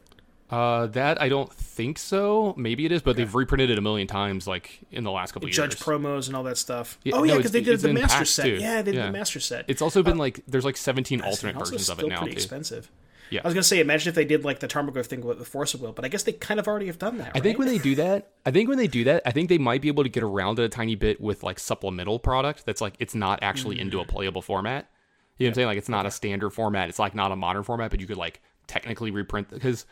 That I don't think so. Maybe it is, but they've reprinted it a million times, like in the last couple of years. Judge promos and all that stuff. Yeah, oh yeah, because they did the master set. Too. Yeah, they did the master set. It's also been like there's like 17 alternate versions of it now. It's pretty expensive. Yeah. I was going to say, imagine if they did like the Tarmogoyf thing with the Force of Will, but I guess they kind of already have done that, right? I think when they do that, I think they might be able to get around it a tiny bit with like supplemental product that's like, it's not actually into a playable format. You know what I'm saying? Like, it's not a standard format. It's like not a modern format, but you could like technically reprint, because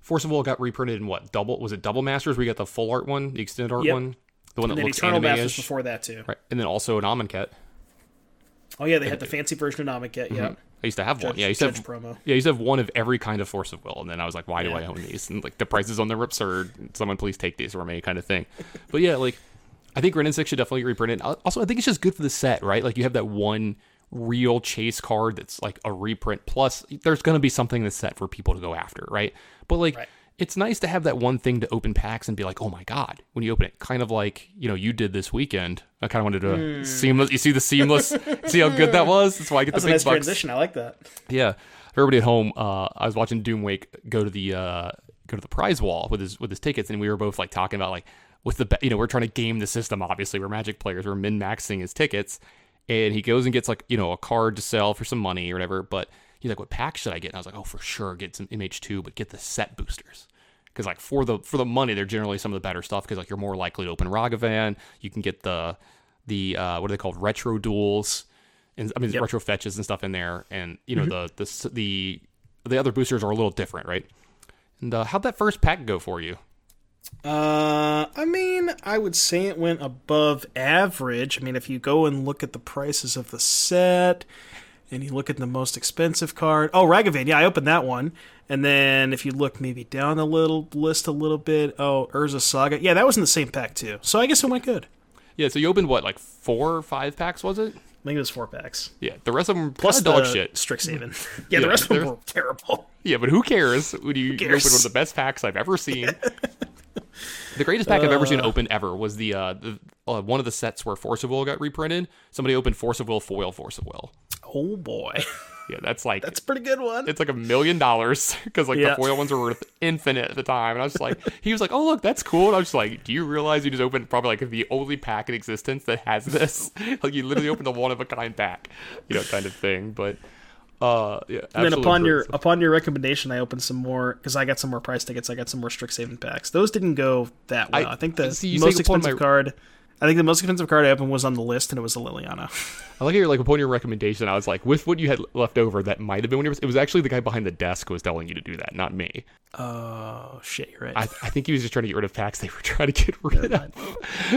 Force of Will got reprinted in double Masters? We got the full art one, the extended art one, the one and that looks anime-ish. Masters before that too. Right. And then also an Amonkhet. Oh yeah, they had the fancy version of Amonkhet, I used to have one. Yeah, I used to have one of every kind of Force of Will, and then I was like, "Why do I own these?" And like the prices on them are absurd. Someone please take these from me, kind of thing. But yeah, like I think Ren and Six should definitely reprint it. Also, I think it's just good for the set, right? Like you have that one real chase card that's like a reprint. Plus, there's going to be something in the set for people to go after, right? But like it's nice to have that one thing to open packs and be like, "Oh my god!" When you open it, kind of like, you know, you did this weekend. I kind of wanted to seamless. You see the seamless. See how good that was. That's why I get the big bucks. That's a nice transition. I like that. Yeah, for everybody at home, I was watching Doomwake go to the prize wall with his tickets, and we were both like talking about like with the, you know, we're trying to game the system. Obviously, we're Magic players. We're min-maxing his tickets, and he goes and gets like, you know, a card to sell for some money or whatever, but. He's like, what pack should I get? And I was like, oh, for sure, get some MH2, but get the set boosters. Because like for the money, they're generally some of the better stuff. Because like you're more likely to open Ragavan. You can get the what are they called, retro duels. And I mean, there's retro fetches and stuff in there, and you know the other boosters are a little different, right? And how'd that first pack go for you? I mean, I would say it went above average. I mean, if you go and look at the prices of the set, and you look at the most expensive card. Oh, Ragavan. Yeah, I opened that one. And then if you look maybe down the list a little bit. Oh, Urza Saga. Yeah, that was in the same pack too. So I guess it went good. Yeah, so you opened what, like 4 or 5 packs, was it? I think it was 4 packs. Yeah, the rest of them plus dog shit. Strixhaven. Yeah, the rest of them were terrible. Yeah, but who cares? When you open one of the best packs I've ever seen. The greatest pack I've ever seen opened ever was the one of the sets where Force of Will got reprinted. Somebody opened Force of Will foil Force of Will. Oh boy. Yeah, that's like that's a pretty good one. It's like $1 million because like the foil ones were worth infinite at the time. And I was just like, he was like, "Oh look, that's cool." And I was just like, "Do you realize you just opened probably like the only pack in existence that has this? Like you literally opened a one of a kind pack, you know, kind of thing." But yeah. And then upon your recommendation, I opened some more because I got some more price tickets. I got some more Strixhaven packs. Those didn't go that well. I think the most expensive card. I think the most expensive card I opened was on the list, and it was a Liliana. I like how you're like, upon your recommendation, I was like, with what you had left over, that might have been one of yours. It was actually the guy behind the desk who was telling you to do that, not me. Oh, shit, you're right. I think he was just trying to get rid of packs they were trying to get rid of.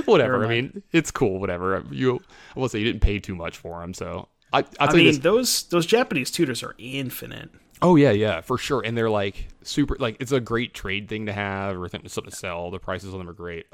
Whatever, I mean, it's cool, whatever. I will say you didn't pay too much for them, so... I mean, those Japanese tutors are infinite. Oh, yeah, for sure. And they're like super, like it's a great trade thing to have or something to sell. The prices on them are great.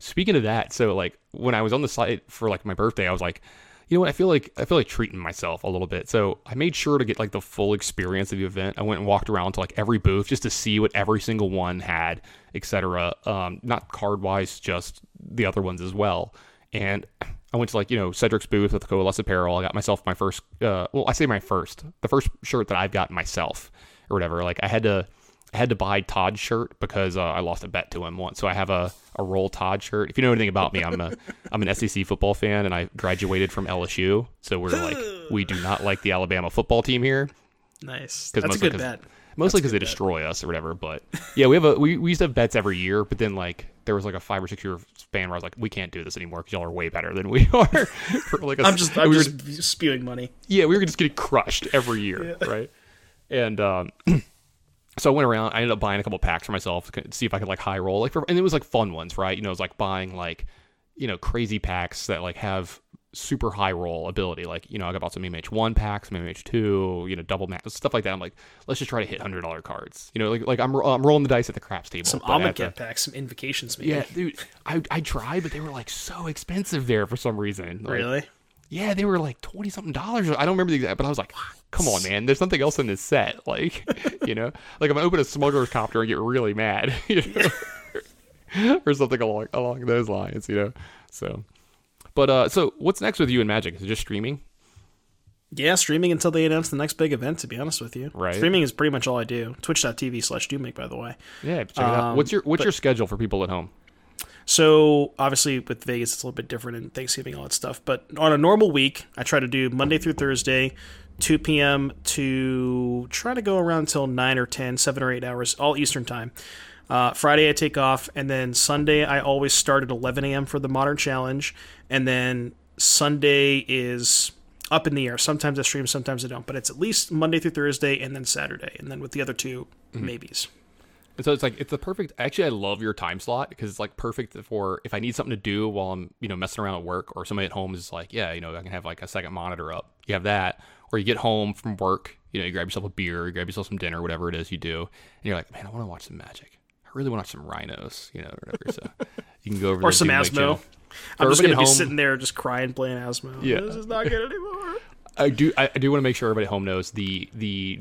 Speaking of that, so like when I was on the site for like my birthday, I was like, you know what? I feel like treating myself a little bit. So I made sure to get like the full experience of the event. I went and walked around to like every booth just to see what every single one had, etc. Not card wise, just the other ones as well. And I went to like, you know, Cedric's booth with the Coalesce apparel. I got myself my first, the first shirt that I've gotten myself or whatever. Like I had to buy Todd's shirt because I lost a bet to him once. So I have a Roll Todd shirt. If you know anything about me, I'm an SEC football fan and I graduated from LSU. So we're like, we do not like the Alabama football team here. Nice. That's a good bet. Mostly because they destroy us or whatever. But yeah, we used to have bets every year, but then like there was like a 5 or 6 year span where I was like, we can't do this anymore because y'all are way better than we are. I'm just spewing money. Yeah, we were just getting crushed every year, right? And so I went around. I ended up buying a couple packs for myself to see if I could like high roll, and it was like fun ones, right? You know, it was like buying like, you know, crazy packs that like have super high roll ability, like, you know, I got some MH1 packs, some MH2, you know, double max stuff like that. I'm like, let's just try to hit $100 cards, you know, like I'm rolling the dice at the craps table. Some Amaket packs, some invocations, maybe. Yeah, dude, I tried, but they were like so expensive there for some reason. Like, really? Yeah, they were like $20-something. I don't remember the exact, but I was like, come on, man, there's something else in this set, like, you know, like I'm gonna open a smuggler's copter and get really mad, you know, or something along those lines, you know, so. But so what's next with you in Magic? Is it just streaming? Yeah, streaming until they announce the next big event, to be honest with you. Right. Streaming is pretty much all I do. Twitch.tv/Doomwake, by the way. Yeah, check it out. What's your schedule for people at home? So obviously with Vegas, it's a little bit different and Thanksgiving, all that stuff. But on a normal week, I try to do Monday through Thursday, 2 p.m. to try to go around till 9 or 10, 7 or 8 hours, all Eastern time. Friday I take off, and then Sunday I always start at 11 a.m. for the Modern Challenge, and then Sunday is up in the air. Sometimes I stream, sometimes I don't, but it's at least Monday through Thursday and then Saturday, and then with the other two maybes. And so it's like, it's the perfect, actually I love your time slot because it's like perfect for if I need something to do while I'm, you know, messing around at work, or somebody at home is like, yeah, you know, I can have like a second monitor up. You have that, or you get home from work, you know, you grab yourself a beer, you grab yourself some dinner, whatever it is you do. And you're like, man, I want to watch some Magic. I really want to watch some Rhinos, you know, or whatever. So you can go over or some Asmo. I'm just going to be sitting there just crying, playing Asmo. Yeah. This is not good anymore. I do want to make sure everybody at home knows the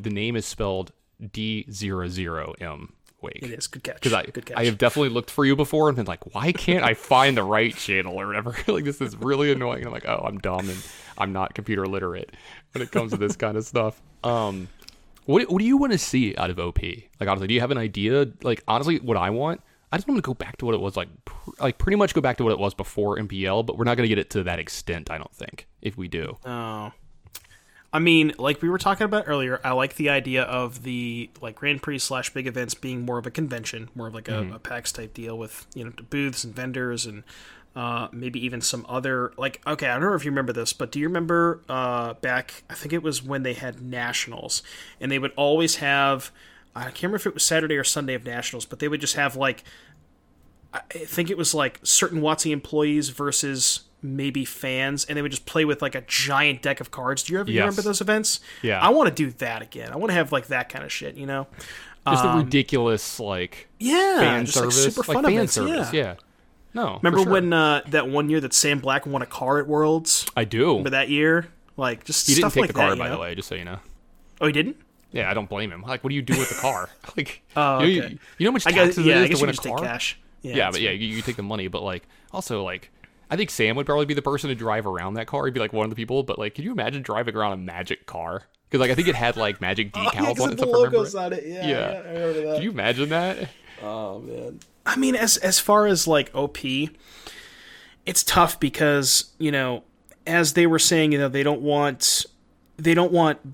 name is spelled D00M. Wake. It is. Good catch. I have definitely looked for you before and been like, why can't I find the right channel or whatever? Like, this is really annoying. And I'm like, oh, I'm dumb and I'm not computer literate when it comes to this kind of stuff. What do you want to see out of OP? Like, honestly, do you have an idea? Like, honestly, what I want, I just want to go back to what it was like. Like, pretty much go back to what it was before MPL, but we're not going to get it to that extent, I don't think, if we do. Oh. I mean, like we were talking about earlier, I like the idea of the, like, Grand Prix / big events being more of a convention, more of like a PAX type deal with, you know, booths and vendors and Maybe even some other, like, okay, I don't know if you remember this, but do you remember back, I think it was when they had Nationals, and they would always have, I can't remember if it was Saturday or Sunday of Nationals, but they would just have, like, I think it was, like, certain WotC employees versus maybe fans, and they would just play with, like, a giant deck of cards. Do you ever remember those events? Yeah. I want to do that again. I want to have, like, that kind of shit, you know? Just a ridiculous, like, fan just, service. Like, super fun fan events. Service, yeah. No, remember when that one year that Sam Black won a car at Worlds? I do. Remember that year? Like, just stuff like that. He didn't take the car, by the way, just so you know. Oh, he didn't? Yeah, I don't blame him. Like, what do you do with the car? Like, you know how much taxes it is to win a car? Take cash. Yeah, but you take the money. But, like, also, like, I think Sam would probably be the person to drive around that car. He'd be, like, one of the people. But, like, can you imagine driving around a magic car? Because, like, I think it had, like, magic decals on it. The logos on it. Yeah, I remember that. Can you imagine that? Oh, man. I mean, as far as, like, OP, it's tough because, you know, as they were saying, you know, they don't want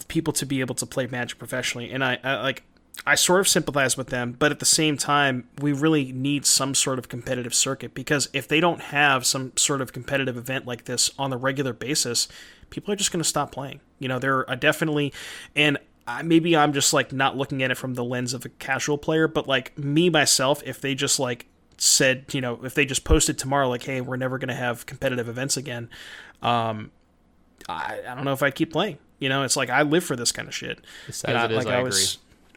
people to be able to play Magic professionally, and I sort of sympathize with them, but at the same time, we really need some sort of competitive circuit, because if they don't have some sort of competitive event like this on a regular basis, people are just going to stop playing. You know, there are definitely, and maybe I'm just, like, not looking at it from the lens of a casual player, but, like, me, myself, if they just, like, said, you know, if they just posted tomorrow, like, hey, we're never going to have competitive events again, I don't know if I'd keep playing. You know, it's like, I live for this kind of shit. I agree.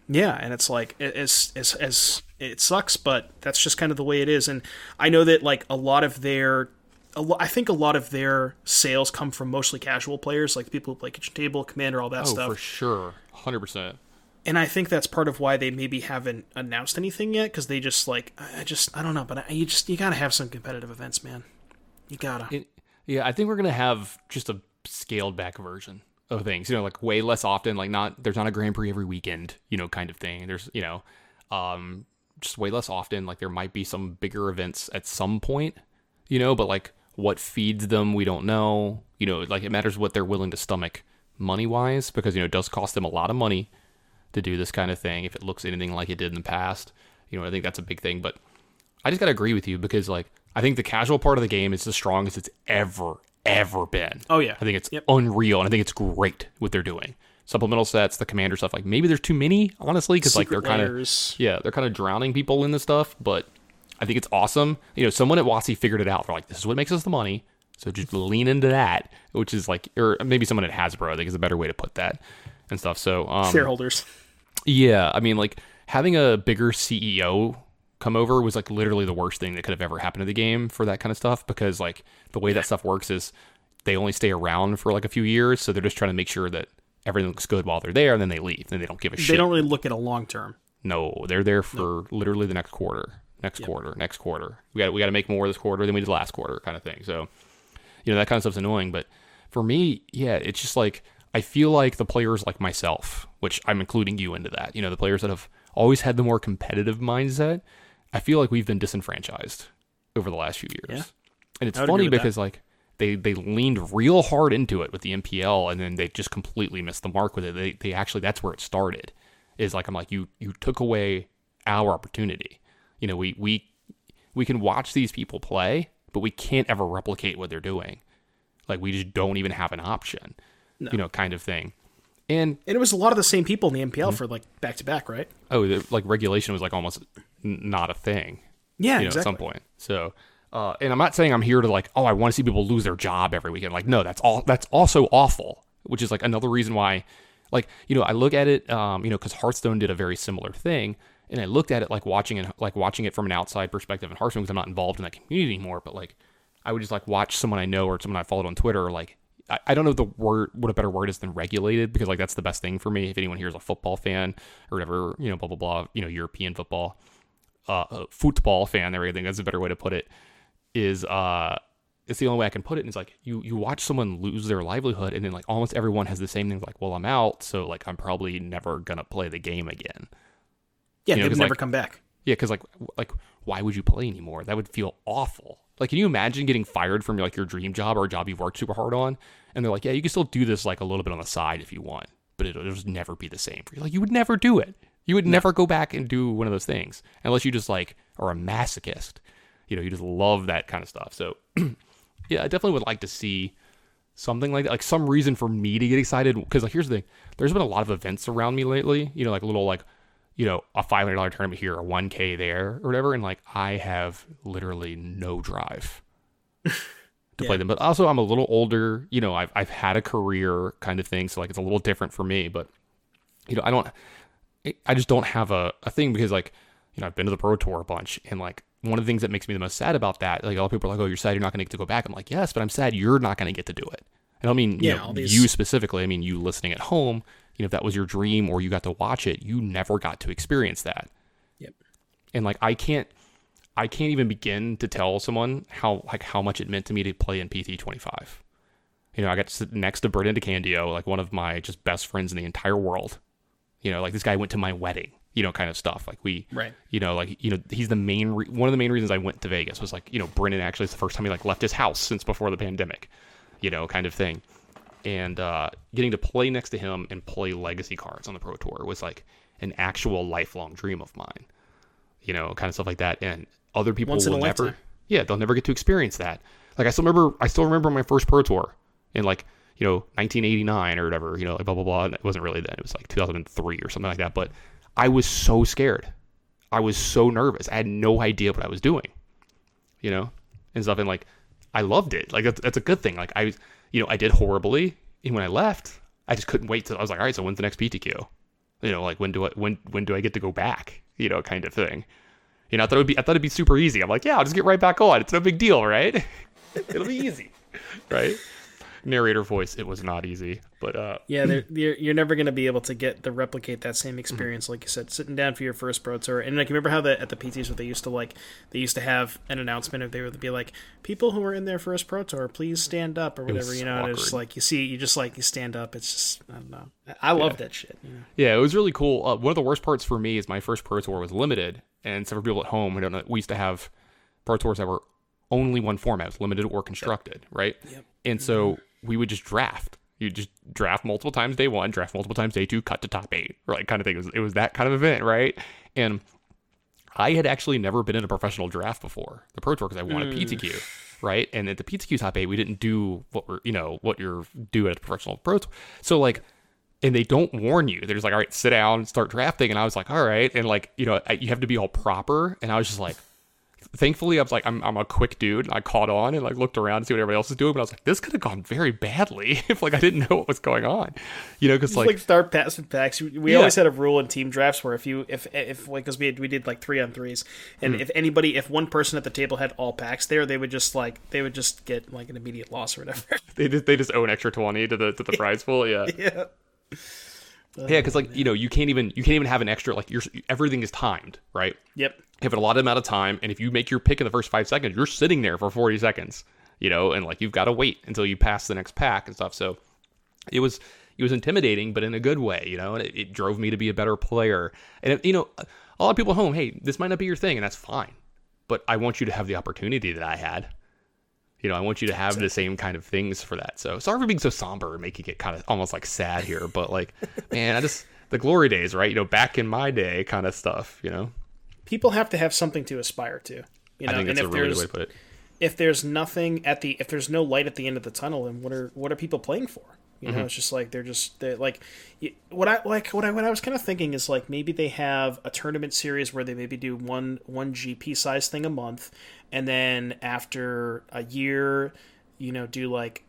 Yeah, and it's like, it sucks, but that's just kind of the way it is. And I know that, like, I think a lot of their sales come from mostly casual players, like people who play Kitchen Table, Commander, all that stuff. Oh, for sure. 100%. And I think that's part of why they maybe haven't announced anything yet, because they just, like, I don't know, but you got to have some competitive events, man. You got to. Yeah, I think we're going to have just a scaled back version of things, you know, like way less often, like there's not a Grand Prix every weekend, you know, kind of thing. There's, you know, just way less often, like there might be some bigger events at some point, you know, but like, what feeds them, we don't know. You know, like, it matters what they're willing to stomach money-wise, because, you know, it does cost them a lot of money to do this kind of thing if it looks anything like it did in the past. You know, I think that's a big thing. But I just got to agree with you, because, like, I think the casual part of the game is the strongest it's ever been. Oh, yeah. I think it's unreal, and I think it's great what they're doing. Supplemental sets, the commander stuff, like, maybe there's too many, honestly, because, like, they're kind of drowning people in this stuff, but I think it's awesome. You know, someone at WotC figured it out. They're like, this is what makes us the money. So just lean into that, which is like, or maybe someone at Hasbro, I think, is a better way to put that and stuff. So, shareholders. Yeah. I mean, like, having a bigger CEO come over was, like, literally the worst thing that could have ever happened to the game for that kind of stuff, because, like, the way that stuff works is they only stay around for, like, a few years. So they're just trying to make sure that everything looks good while they're there, and then they leave and they don't give a shit. They don't really look at a long term. No, they're there for literally the next quarter. Next quarter. We got to make more this quarter than we did last quarter, kind of thing. So, you know, that kind of stuff's annoying. But for me, yeah, it's just like, I feel like the players like myself, which I'm including you into that, you know, the players that have always had the more competitive mindset, I feel like we've been disenfranchised over the last few years. Yeah. And it's funny because, like, they leaned real hard into it with the MPL, and then they just completely missed the mark with it. They actually, that's where it started, is like, I'm like, you took away our opportunity. You know, we can watch these people play, but we can't ever replicate what they're doing. Like, we just don't even have an option, you know, kind of thing. And it was a lot of the same people in the MPL for, like, back-to-back, right? Oh, like, regulation was, like, almost not a thing. Yeah, you know, exactly. At some point. So, and I'm not saying I'm here to, like, oh, I want to see people lose their job every weekend. Like, no, that's also awful, which is, like, another reason why, like, you know, I look at it, you know, because Hearthstone did a very similar thing. And I looked at it like watching it from an outside perspective in Hearthstone, because I'm not involved in that community anymore. But, like, I would just, like, watch someone I know or someone I followed on Twitter. Or, like, I don't know what a better word is than regulated, because, like, that's the best thing for me. If anyone here is a football fan or whatever, you know, blah blah blah, you know, European football, football fan, there, I think that's a better way to put it. Is it's the only way I can put it. And it's like you watch someone lose their livelihood, and then, like, almost everyone has the same thing. Like, well, I'm out, so, like, I'm probably never gonna play the game again. Yeah, you know, they would never, like, come back. Yeah, because, like, why would you play anymore? That would feel awful. Like, can you imagine getting fired from, like, your dream job or a job you've worked super hard on? And they're like, yeah, you can still do this, like, a little bit on the side if you want, but it'll just never be the same for you. Like, you would never do it. You would never go back and do one of those things unless you just, like, are a masochist. you know, you just love that kind of stuff. So yeah, I definitely would like to see something like that, like some reason for me to get excited. Because like, here's the thing, there's been a lot of events around me lately, you know, like little, like, you know, a $500 tournament here, a 1K there or whatever. And like, I have literally no drive to play them. But also I'm a little older, you know, I've had a career kind of thing. So like, it's a little different for me, but you know, I just don't have a thing, because like, you know, I've been to the Pro Tour a bunch, and like, one of the things that makes me the most sad about that, like, a lot of people are like, oh, you're sad you're not going to get to go back. I'm like, yes, but I'm sad you're not going to get to do it. And I don't mean you specifically. I mean, you listening at home, you know, if that was your dream or you got to watch it, you never got to experience that. Yep. And like, I can't even begin to tell someone how much it meant to me to play in PT 25. You know, I got to sit next to Brennan DeCandio, like one of my just best friends in the entire world. You know, like, this guy went to my wedding, you know, kind of stuff. Like, we, right, you know, like, you know, he's the main, one of the main reasons I went to Vegas was like, you know, Brennan actually is the first time he like left his house since before the pandemic, you know, kind of thing. And getting to play next to him and play legacy cards on the Pro Tour was like an actual lifelong dream of mine, you know, kind of stuff like that. And other people they'll never get to experience that. Like, I still remember my first Pro Tour in like, you know, 1989 or whatever, you know, like blah, blah, blah. And it wasn't really then, it was like 2003 or something like that. But I was so scared. I was so nervous. I had no idea what I was doing, you know, and stuff. And like, I loved it. Like, that's a good thing. Like, I was, you know, I did horribly. And when I left, I just couldn't wait till I was like, all right, so when's the next PTQ? You know, like, when do I get to go back? You know, kind of thing. You know, I thought it'd be super easy. I'm like, yeah, I'll just get right back on. It's no big deal, right? It'll be easy, right? Narrator voice, it was not easy, but you're never going to be able to replicate that same experience, like you said, sitting down for your first Pro Tour. And like, remember how at the PTs where they used to have an announcement, if they would be like, people who were in their first Pro Tour, please stand up or whatever, you know. So, and it's like, you stand up. It's just, I don't know, I love that shit, you know? Yeah, it was really cool. One of the worst parts for me is my first Pro Tour was limited, and several people at home who don't know, we used to have Pro Tours that were only one format, was limited or constructed, right? Yep. And so we would just draft. You just draft multiple times day one, draft multiple times day two, cut to top 8, right? Kind of thing. It was that kind of event, right? And I had actually never been in a professional draft before the Pro Tour, because I won a PTQ, right? And at the PTQ top 8, we didn't do what you're doing at a professional Pro Tour. So like, and they don't warn you. They're just like, all right, sit down and start drafting. And I was like, all right, and like, you know, you have to be all proper. And I was just like, thankfully, I was like, I'm a quick dude, and I caught on and like looked around to see what everybody else was doing. But I was like, this could have gone very badly if like I didn't know what was going on, you know? Because like start passing packs. We always had a rule in team drafts where if like, because we did like 3-on-3s, and if one person at the table had all packs there, they would just get like an immediate loss or whatever. they just owe an extra 20 to the prize pool. Yeah. Yeah, because like, you know, you can't even have an extra, like, everything is timed, right? Yep. You have an allotted amount of time, and if you make your pick in the first 5 seconds, you're sitting there for 40 seconds, you know, and like, you've got to wait until you pass the next pack and stuff. So it was intimidating, but in a good way, you know, and it drove me to be a better player. And it, you know, a lot of people at home, hey, this might not be your thing, and that's fine, but I want you to have the opportunity that I had. You know, I want you to have the same kind of things for that. So sorry for being so somber and making it kind of almost like sad here, but like, man, I just, the glory days, right? You know, back in my day kind of stuff, you know, people have to have something to aspire to, you know, I think that's a really good way to put it. If there's nothing if there's no light at the end of the tunnel, then what are people playing for? You know, it's just like, they're like, what I was kind of thinking is like, maybe they have a tournament series where they maybe do one GP size thing a month. And then after a year, you know, do like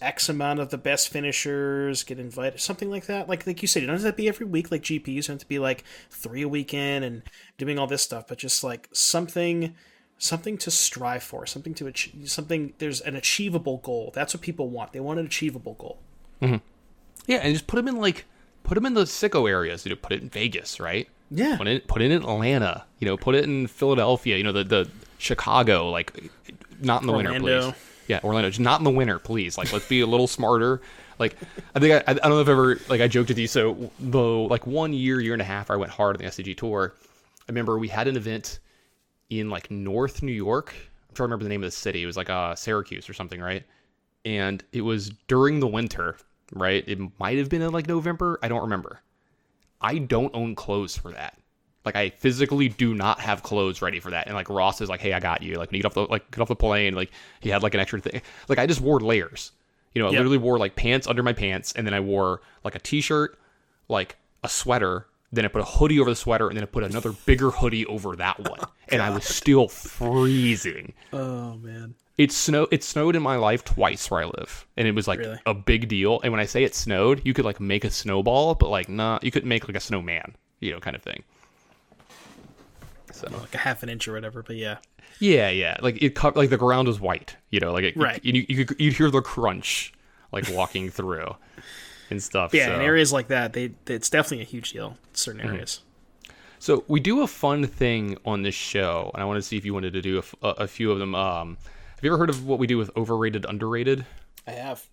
X amount of the best finishers get invited, something like that. Like you said, it doesn't have to be every week, like GPs, don't have to be like 3 a weekend and doing all this stuff, but just like something to strive for, something to achieve, something, there's an achievable goal. That's what people want. They want an achievable goal. Mm-hmm. Yeah, and just put them in the sicko areas. You know, put it in Vegas, right? Yeah. Put it in Atlanta. You know, put it in Philadelphia. You know, the Chicago. Like, not in the winter, please. Yeah, Orlando. Just not in the winter, please. Like, let's be a little smarter. Like, I think I don't know if I've ever, like, I joked with you. So though, like, 1 year and a half, I went hard on the SCG tour. I remember we had an event in like North New York. I'm trying to remember the name of the city. It was like Syracuse or something, right? And it was during the winter. Right, it might have been in like November. I don't remember. I don't own clothes for that. Like, I physically do not have clothes ready for that. And, like, Ross is like, hey, I got you. Like, get off the plane. Like, he had, like, an extra thing. Like, I just wore layers. You know, I literally wore, like, pants under my pants. And then I wore, like, a T-shirt, like, a sweater. Then I put a hoodie over the sweater. And then I put another bigger hoodie over that one. Oh, and I was still freezing. Oh, man. It snowed in my life twice where I live. And it was, like, really? A big deal. And when I say it snowed, you could, like, make a snowball. But, like, nah, you couldn't make, like, a snowman, you know, kind of thing. So. Like a half an inch or whatever, but yeah. Like it, like the ground was white, you know. Like it, right, you'd hear the crunch, like walking through and stuff. Yeah, so. In areas like that, it's definitely a huge deal. In certain areas. Mm-hmm. So we do a fun thing on this show, and I want to see if you wanted to do a few of them. Have you ever heard of what we do with overrated, underrated? I have.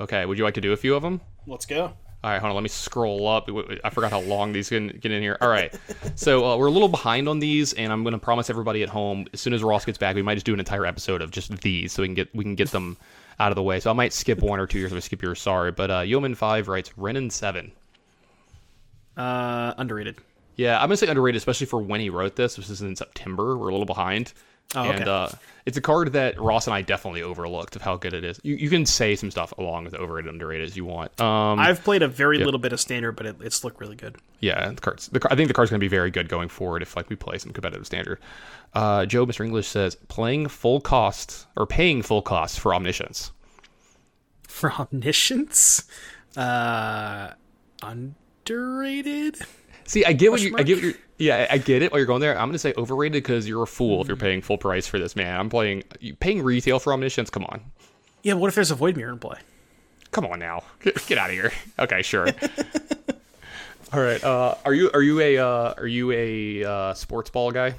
Okay, would you like to do a few of them? Let's go. All right, hold on. Let me scroll up. I forgot how long these can get in here. All right. So we're a little behind on these, and I'm going to promise everybody at home, as soon as Ross gets back, we might just do an entire episode of just these so we can get them out of the way. So I might skip one or two years. If I skip yours, sorry. But Yeoman5 writes, Ren and 7. Underrated. Yeah, I'm going to say underrated, especially for when he wrote this. This is in September. We're a little behind. Oh, okay. And it's a card that Ross and I definitely overlooked of how good it is. You can say some stuff along with overrated, underrated as you want. I've played a very little bit of standard, but it's looked really good. Yeah, I think the card's going to be very good going forward if like we play some competitive standard. Joe, Mr. English says, paying full cost for Omniscience. For Omniscience? Underrated? See, I get what you. I get it. While you're going there, I'm going to say overrated because you're a fool if you're paying full price for this, man. Paying retail for Omniscience. Come on. Yeah, but what if there's a Void Mirror in play? Come on now, get out of here. Okay, sure. All right. Are you a sports ball guy?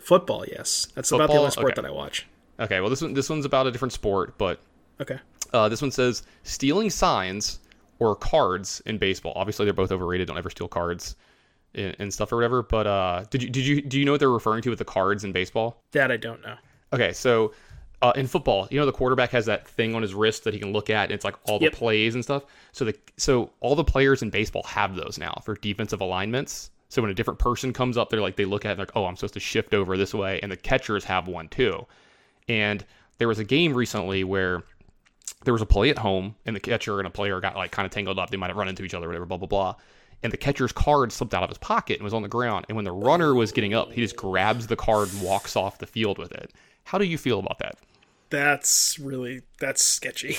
Football, yes. That's football? About the only sport that I watch. Okay. Well, this one's about a different sport, but okay. This one says stealing signs. Or cards in baseball. Obviously, they're both overrated. Don't ever steal cards and stuff or whatever. But do you know what they're referring to with the cards in baseball? That I don't know. Okay, so in football, you know the quarterback has that thing on his wrist that he can look at, and it's like all the plays and stuff. So all the players in baseball have those now for defensive alignments. So when a different person comes up, they look at it and they're like, oh, I'm supposed to shift over this way, and the catchers have one too. And there was a game recently where. There was a play at home, and the catcher and a player got like kind of tangled up. They might have run into each other, whatever, blah, blah, blah. And the catcher's card slipped out of his pocket and was on the ground. And when the runner was getting up, he just grabs the card and walks off the field with it. How do you feel about that? That's sketchy.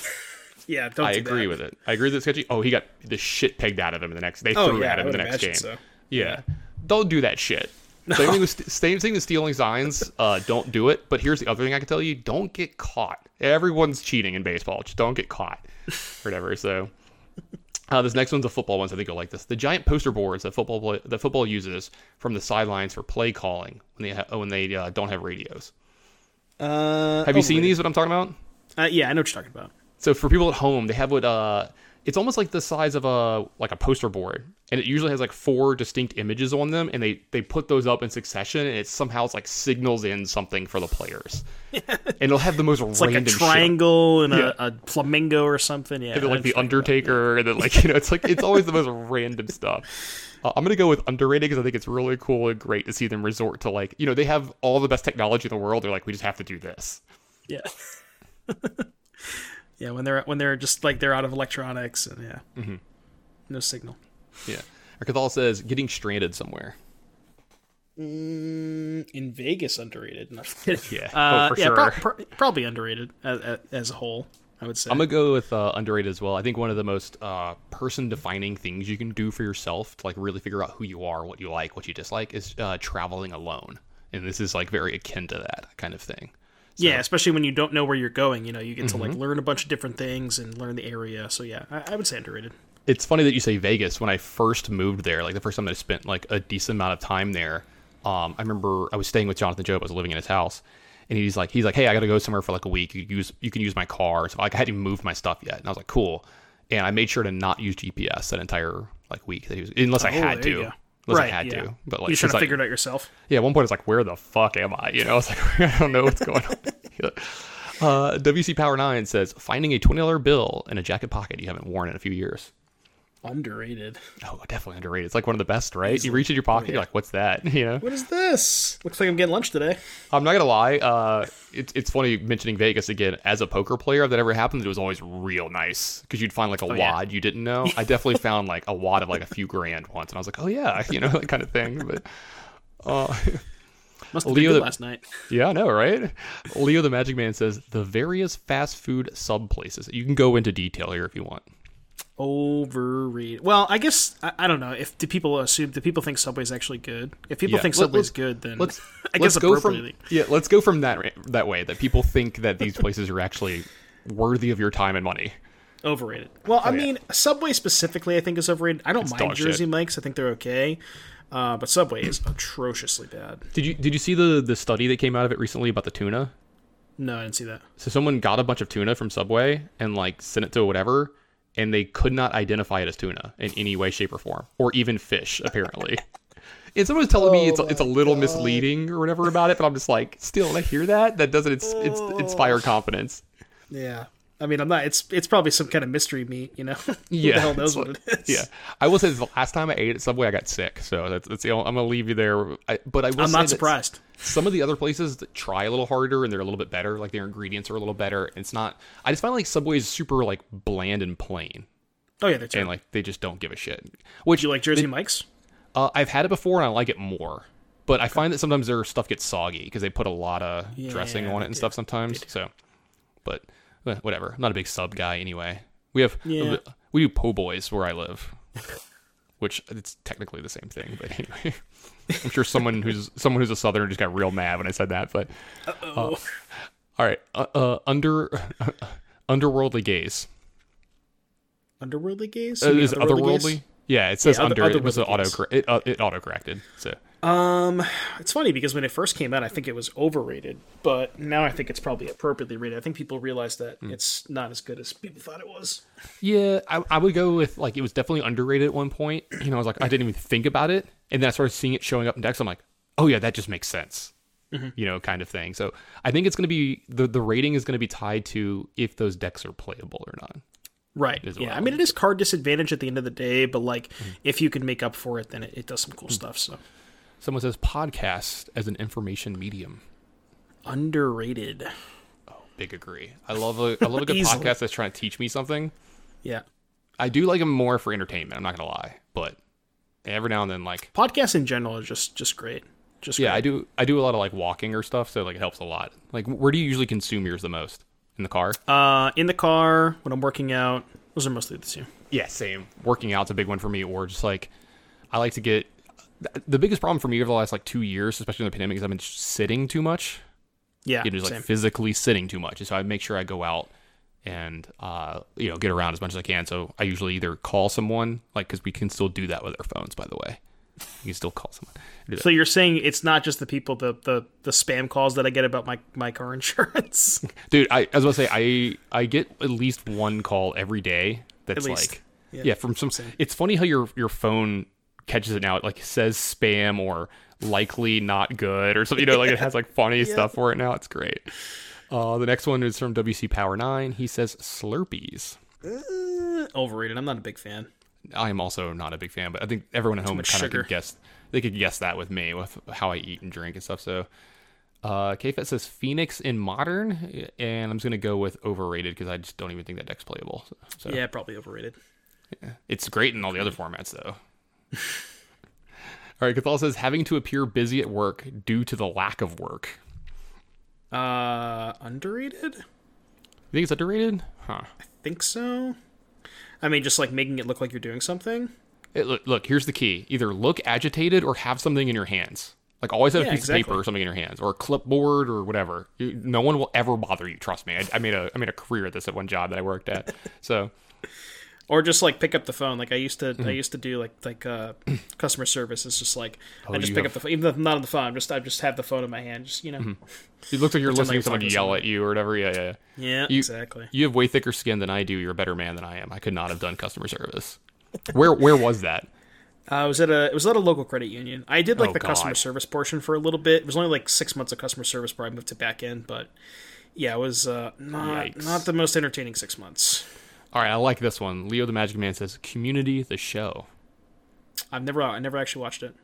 Yeah, don't I do agree that. With it. I agree that it's sketchy. Oh, he got the shit pegged out of him in the next. They threw at him in the next game. So. Yeah, don't do that shit. No. Same thing with stealing signs. Don't do it. But here's the other thing I can tell you: don't get caught. Everyone's cheating in baseball. Just don't get caught, or whatever. So, this next one's a football one. So I think you'll like this. The giant poster boards that football uses from the sidelines for play calling when they don't have radios. Have you seen these? What I'm talking about? Yeah, I know what you're talking about. So for people at home, they have what it's almost like the size of a poster board. And it usually has like four distinct images on them, and they put those up in succession, and it somehow like signals in something for the players. And it'll have the most it's random like a triangle shit. And a flamingo or something. Yeah, and then, like the Undertaker, and then like you know, it's like it's always the most random stuff. I'm gonna go with underrated because I think it's really cool and great to see them resort to like you know they have all the best technology in the world. They're like we just have to do this. Yeah. Yeah, when they're just like they're out of electronics and yeah, mm-hmm. No signal. Yeah, Arkathal says getting stranded somewhere. In Vegas, underrated. Yeah, for sure. Probably underrated as a whole. I would say I'm gonna go with underrated as well. I think one of the most person-defining things you can do for yourself to like really figure out who you are, what you like, what you dislike, is traveling alone. And this is like very akin to that kind of thing. So. Yeah, especially when you don't know where you're going. You know, you get to like learn a bunch of different things and learn the area. So yeah, I would say underrated. It's funny that you say Vegas. When I first moved there, like the first time that I spent like a decent amount of time there, I remember I was staying with Jonathan Jobe. I was living in his house, and he's like, hey, I got to go somewhere for like a week. You can use my car. So like I hadn't even moved my stuff yet, and I was like, cool. And I made sure to not use GPS that entire like week that he was, unless I had to. Unless right, I had to. But like, you should have figured it out yourself. Yeah, at one point it's like, where the fuck am I? You know, it's like I don't know what's going on. Yeah. WC Power 9 says finding a $20 bill in a jacket pocket you haven't worn in a few years. underrated. Oh, definitely underrated. It's like one of the best, right? Easily. You reach in your pocket, oh, yeah. You're like, what's that? You know? What is this? Looks like I'm getting lunch today. I'm not going to lie. It's funny mentioning Vegas again. As a poker player, if that ever happened, it was always real nice because you'd find like a wad you didn't know. I definitely found like a wad of like a few grand once, and I was like, oh yeah, you know, that kind of thing. But must have been good last night. Yeah, I know, right? Leo the Magic Man says, the various fast food sub places. You can go into detail here if you want. Overrated. Well, I guess I don't know. If do people think Subway's actually good? If people think Subway's good, then let's go appropriately. Let's go from that way that people think that these places are actually worthy of your time and money. Overrated. Well, I mean, Subway specifically, I think is overrated. I don't mind Jersey Mike's. I think they're okay, but Subway is atrociously bad. Did you see the study that came out of it recently about the tuna? No, I didn't see that. So someone got a bunch of tuna from Subway and like sent it to whatever. And they could not identify it as tuna in any way, shape, or form, or even fish, apparently. And someone was telling me it's a little misleading or whatever about it, but I'm just like, still, I hear that. That doesn't inspire confidence. Yeah. I mean, I'm not. It's probably some kind of mystery meat, you know? Who the hell knows what it is? Yeah. I will say this, the last time I ate at Subway, I got sick. So that's I'm going to leave you there. I'm not surprised. Some of the other places that try a little harder and they're a little bit better, like their ingredients are a little better. It's not. I just find like Subway is super like bland and plain. Oh yeah, that's right. And like they just don't give a shit. Which do you like Jersey Mike's? I've had it before and I like it more, but I find that sometimes their stuff gets soggy because they put a lot of dressing on it and stuff sometimes. So, but whatever. I'm not a big sub guy anyway. We do po' boys where I live. Which it's technically the same thing, but anyway, I'm sure someone who's a Southerner just got real mad when I said that. But all right, underworldly gaze. Underworldly gaze? Is it otherworldly? Gaze? Yeah, it says under. It was it autocorrected. So it's funny because when it first came out, I think it was overrated, but now I think it's probably appropriately rated. I think people realize that it's not as good as people thought it was. Yeah, I would go with like it was definitely underrated at one point. You know, I was like I didn't even think about it, and then I started seeing it showing up in decks. I'm like, oh yeah, that just makes sense. Mm-hmm. You know, kind of thing. So I think it's going to be the rating is going to be tied to if those decks are playable or not. Right. Yeah. I mean, it is card disadvantage at the end of the day, but like if you can make up for it, then it does some cool stuff. So someone says podcast as an information medium. Underrated. Oh, big agree. I love a good podcast that's trying to teach me something. Yeah. I do like them more for entertainment. I'm not going to lie, but every now and then like podcasts in general are just great. Great. I do a lot of like walking or stuff. So like it helps a lot. Like where do you usually consume yours the most? In the car? In the car, when I'm working out. Those are mostly the same. Yeah, same. Working out's a big one for me, or just like, I like to get, the biggest problem for me over the last like 2 years, especially in the pandemic, is I've been sitting too much. Yeah, it is like physically sitting too much. And so I make sure I go out and, you know, get around as much as I can. So I usually either call someone, like, because we can still do that with our phones, by the way. You can still call someone. So you're saying it's not just the people, the spam calls that I get about my car insurance? Dude, I was going to say, I get at least one call every day that's like... Yeah, from some... Same. It's funny how your phone catches it now. It like says spam or likely not good or something. You know, like it has like funny stuff for it now. It's great. The next one is from WC Power 9. He says Slurpees. Overrated. I'm not a big fan. I am also not a big fan, but I think everyone at home kind of could guess that with me, with how I eat and drink and stuff. So KFET says Phoenix in Modern, and I'm just going to go with overrated because I just don't even think that deck's playable. So. Yeah, probably overrated. Yeah. It's great in all the other formats, though. All right, Cathal says, having to appear busy at work due to the lack of work. Underrated? You think it's underrated? Huh. I think so. I mean, just like making it look like you're doing something. Look, here's the key. Either look agitated or have something in your hands. Like always have a piece of paper or something in your hands or a clipboard or whatever. No one will ever bother you. Trust me. I made a career at this at one job that I worked at. So, or just like pick up the phone. Like I used to do like customer service. It's just like, I just pick up the phone, even though I'm not on the phone. I just have the phone in my hand. Just, you know, it looks like you're listening to someone yell at you or whatever. Yeah. Yeah, exactly. You have way thicker skin than I do. You're a better man than I am. I could not have done customer service. Where was that? It was at a local credit union. I did customer service portion for a little bit. It was only like 6 months of customer service before I moved to back end, but yeah, it was not the most entertaining 6 months. All right, I like this one. Leo the Magic Man says, Community the show. I never actually watched it.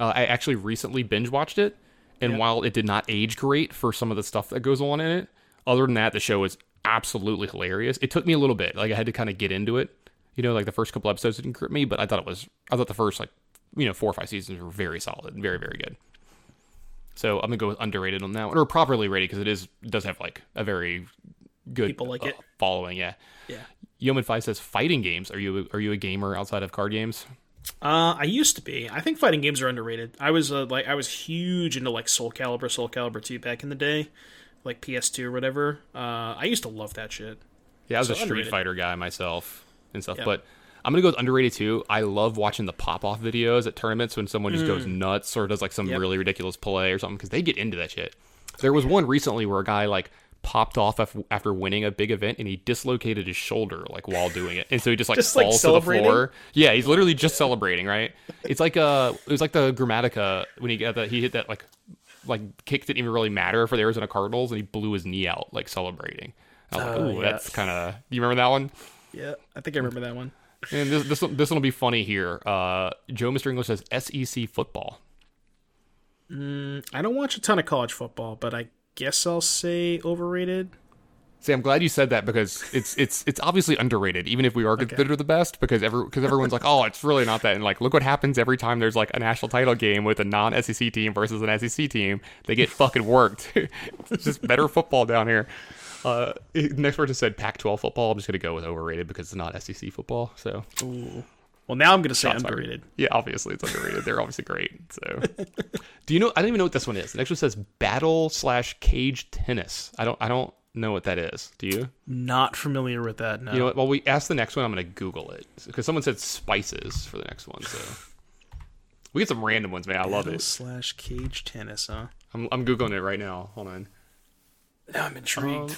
I actually recently binge watched it, and while it did not age great for some of the stuff that goes on in it, other than that, the show is absolutely hilarious. It took me a little bit. Like, I had to kind of get into it. You know, like, the first couple episodes didn't grip me, but I thought the first, like, you know, 4 or 5 seasons were very solid and very, very good. So I'm going to go with underrated on that one, or properly rated, because it does have, like, a very good people like it following. Yeah. Yeah. Yeoman Five says, fighting games. Are you a gamer outside of card games? I used to be. I think fighting games are underrated. I was huge into like Soul Calibur 2 back in the day, like PS2 or whatever. I used to love that shit. Yeah, I was a Street Fighter guy myself and stuff. Yeah. But I'm gonna go with underrated too. I love watching the pop off videos at tournaments when someone just goes nuts or does like some really ridiculous play or something, because they get into that shit. There was one recently where a guy like popped off after winning a big event, and he dislocated his shoulder like while doing it, and so he just like falls to the floor. Yeah, he's literally just celebrating, right? It's like it was like the Grammatica when he got that he hit that like kick didn't even really matter for the Arizona Cardinals, and he blew his knee out like celebrating. I was like, ooh, that's kind of. You remember that one? Yeah, I think I remember that one. And this one will be funny here. Joe Mr. English says SEC football. I don't watch a ton of college football, but I guess I'll say overrated. See, I'm glad you said that, because it's obviously underrated, even if we are considered the best, because everyone's like, oh, it's really not that. And like, look what happens every time there's like a national title game with a non-SEC team versus an SEC team. They get fucking worked. It's just better football down here. Next person said Pac-12 football. I'm just going to go with overrated because it's not SEC football. So, ooh. Well, now I'm going to say underrated. Yeah, obviously it's underrated. They're obviously great. So, do you know? I don't even know what this one is. The next one says battle/cage tennis. I don't know what that is. Do you? Not familiar with that. No. You know what? While we ask the next one, I'm going to Google it, because someone said spices for the next one. So we get some random ones, man. I love it. Battle/cage tennis, huh? I'm googling it right now. Hold on. Now I'm intrigued.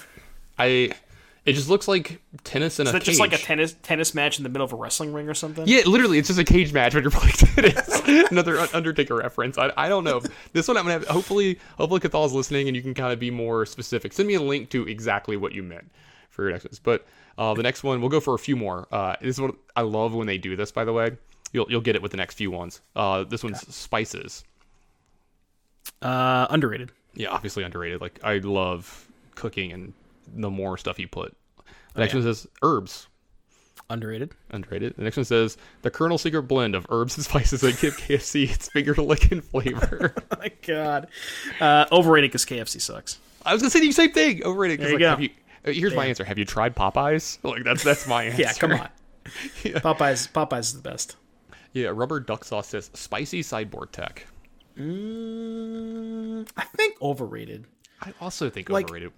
It just looks like tennis in a cage. Is that just like a tennis match in the middle of a wrestling ring or something? Yeah, literally, it's just a cage match when you're playing tennis. Another Undertaker reference. I don't know. This one I'm gonna have. Hopefully Cathal's listening, and you can kind of be more specific. Send me a link to exactly what you meant for your next one. But the next one, we'll go for a few more. This is what I love when they do this. By the way, you'll get it with the next few ones. This one's spices. Underrated. Yeah, obviously underrated. Like, I love cooking and. The more stuff you put. The next one says herbs. Underrated. The next one says the Colonel Secret blend of herbs and spices that give KFC its finger licking flavor. Oh my god. Overrated because KFC sucks. I was gonna say the same thing. Overrated. There you go. Here's my answer. Have you tried Popeyes? Like that's my answer. Yeah, come on. Yeah. Popeyes is the best. Yeah, rubber duck sauce says spicy sideboard tech. I think overrated. I also think overrated.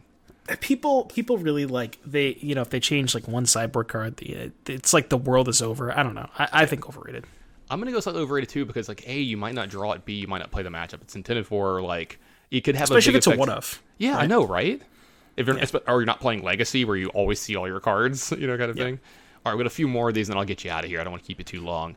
People really like they, you know, if they change like one sideboard card, it's like the world is over. I don't know. I think overrated. I'm gonna go slightly overrated too, because like A, you might not draw it. B, you might not play the matchup it's intended for. Like, you could have, especially if it's a one of. Yeah, right? I know, right? If you're, or you're not playing Legacy where you always see all your cards, you know, kind of thing. All right, we got a few more of these, and then I'll get you out of here. I don't want to keep you too long.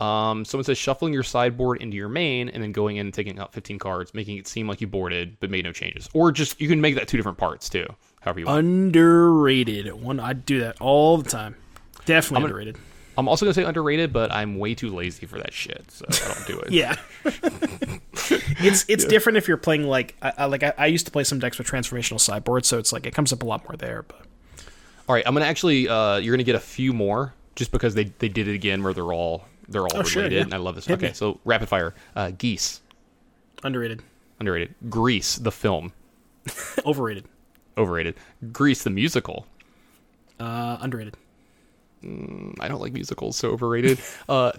Someone says shuffling your sideboard into your main and then going in and taking out 15 cards, making it seem like you boarded but made no changes. Or just, you can make that two different parts too, however you want. Underrated. One, I do that all the time. Definitely underrated. I'm also going to say underrated, but I'm way too lazy for that shit, so I don't do it. Yeah. It's different if you're playing I used to play some decks with transformational sideboards, so it's like it comes up a lot more there. But all right, I'm going to actually, you're going to get a few more just because they did it again where they're all related, and I love this. Okay, so rapid fire. Geese. Underrated. Grease, the film. Overrated. Grease, the musical. Underrated. I don't like musicals, so overrated.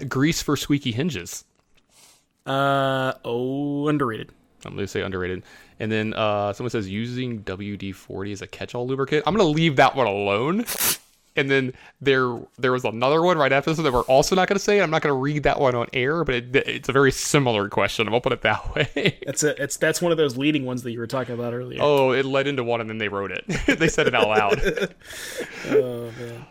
Grease for squeaky hinges. Underrated. I'm going to say underrated. And then someone says using WD-40 as a catch-all lubricant. I'm going to leave that one alone. And then there was another one right after this one that we're also not going to say. And I'm not going to read that one on air, but it's a very similar question. I'm going to put it that way. That's one of those leading ones that you were talking about earlier. Oh, it led into one, and then they wrote it. They said it out loud. Oh, man.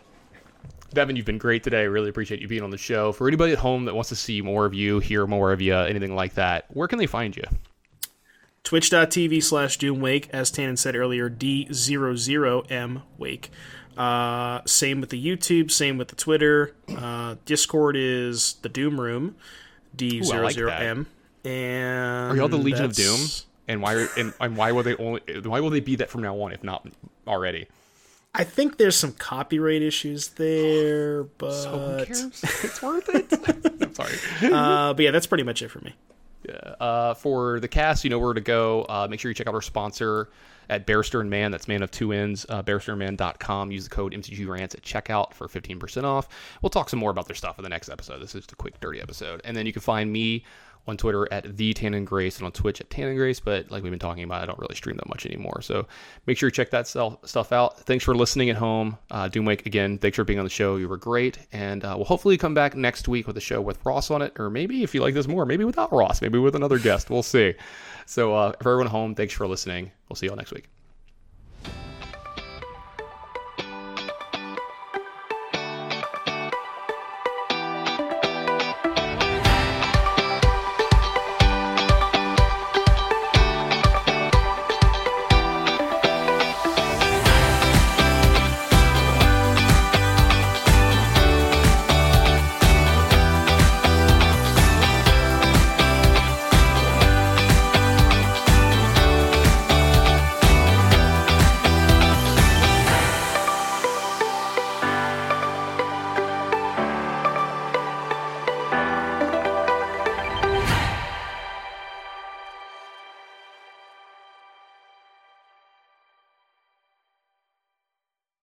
Devin, you've been great today. I really appreciate you being on the show. For anybody at home that wants to see more of you, hear more of you, anything like that, where can they find you? Twitch.tv/Doomwake. As Tannen said earlier, D00M Wake. Same with the YouTube, same with the Twitter. Discord is the Doom Room, D00M. And are y'all the Legion of Doom? And why will they be that from now on if not already? I think there's some copyright issues there, but so who cares? It's worth it. I'm sorry. But yeah, that's pretty much it for me. Yeah. For the cast, you know where to go. Make sure you check out our sponsor at Barrister and Man. That's Man of Two N's. BarristerandMan.com. Use the code MTG Rants at checkout for 15% off. We'll talk some more about their stuff in the next episode. This is just a quick, dirty episode. And then you can find me on Twitter at the Tannen Grace and on Twitch at Tannen Grace, but like we've been talking about, I don't really stream that much anymore. So make sure you check that stuff out. Thanks for listening at home. Doomwake, again, thanks for being on the show. You were great. And we'll hopefully come back next week with a show with Ross on it, or maybe if you like this more, maybe without Ross, maybe with another guest. We'll see. So for everyone at home, thanks for listening. We'll see you all next week.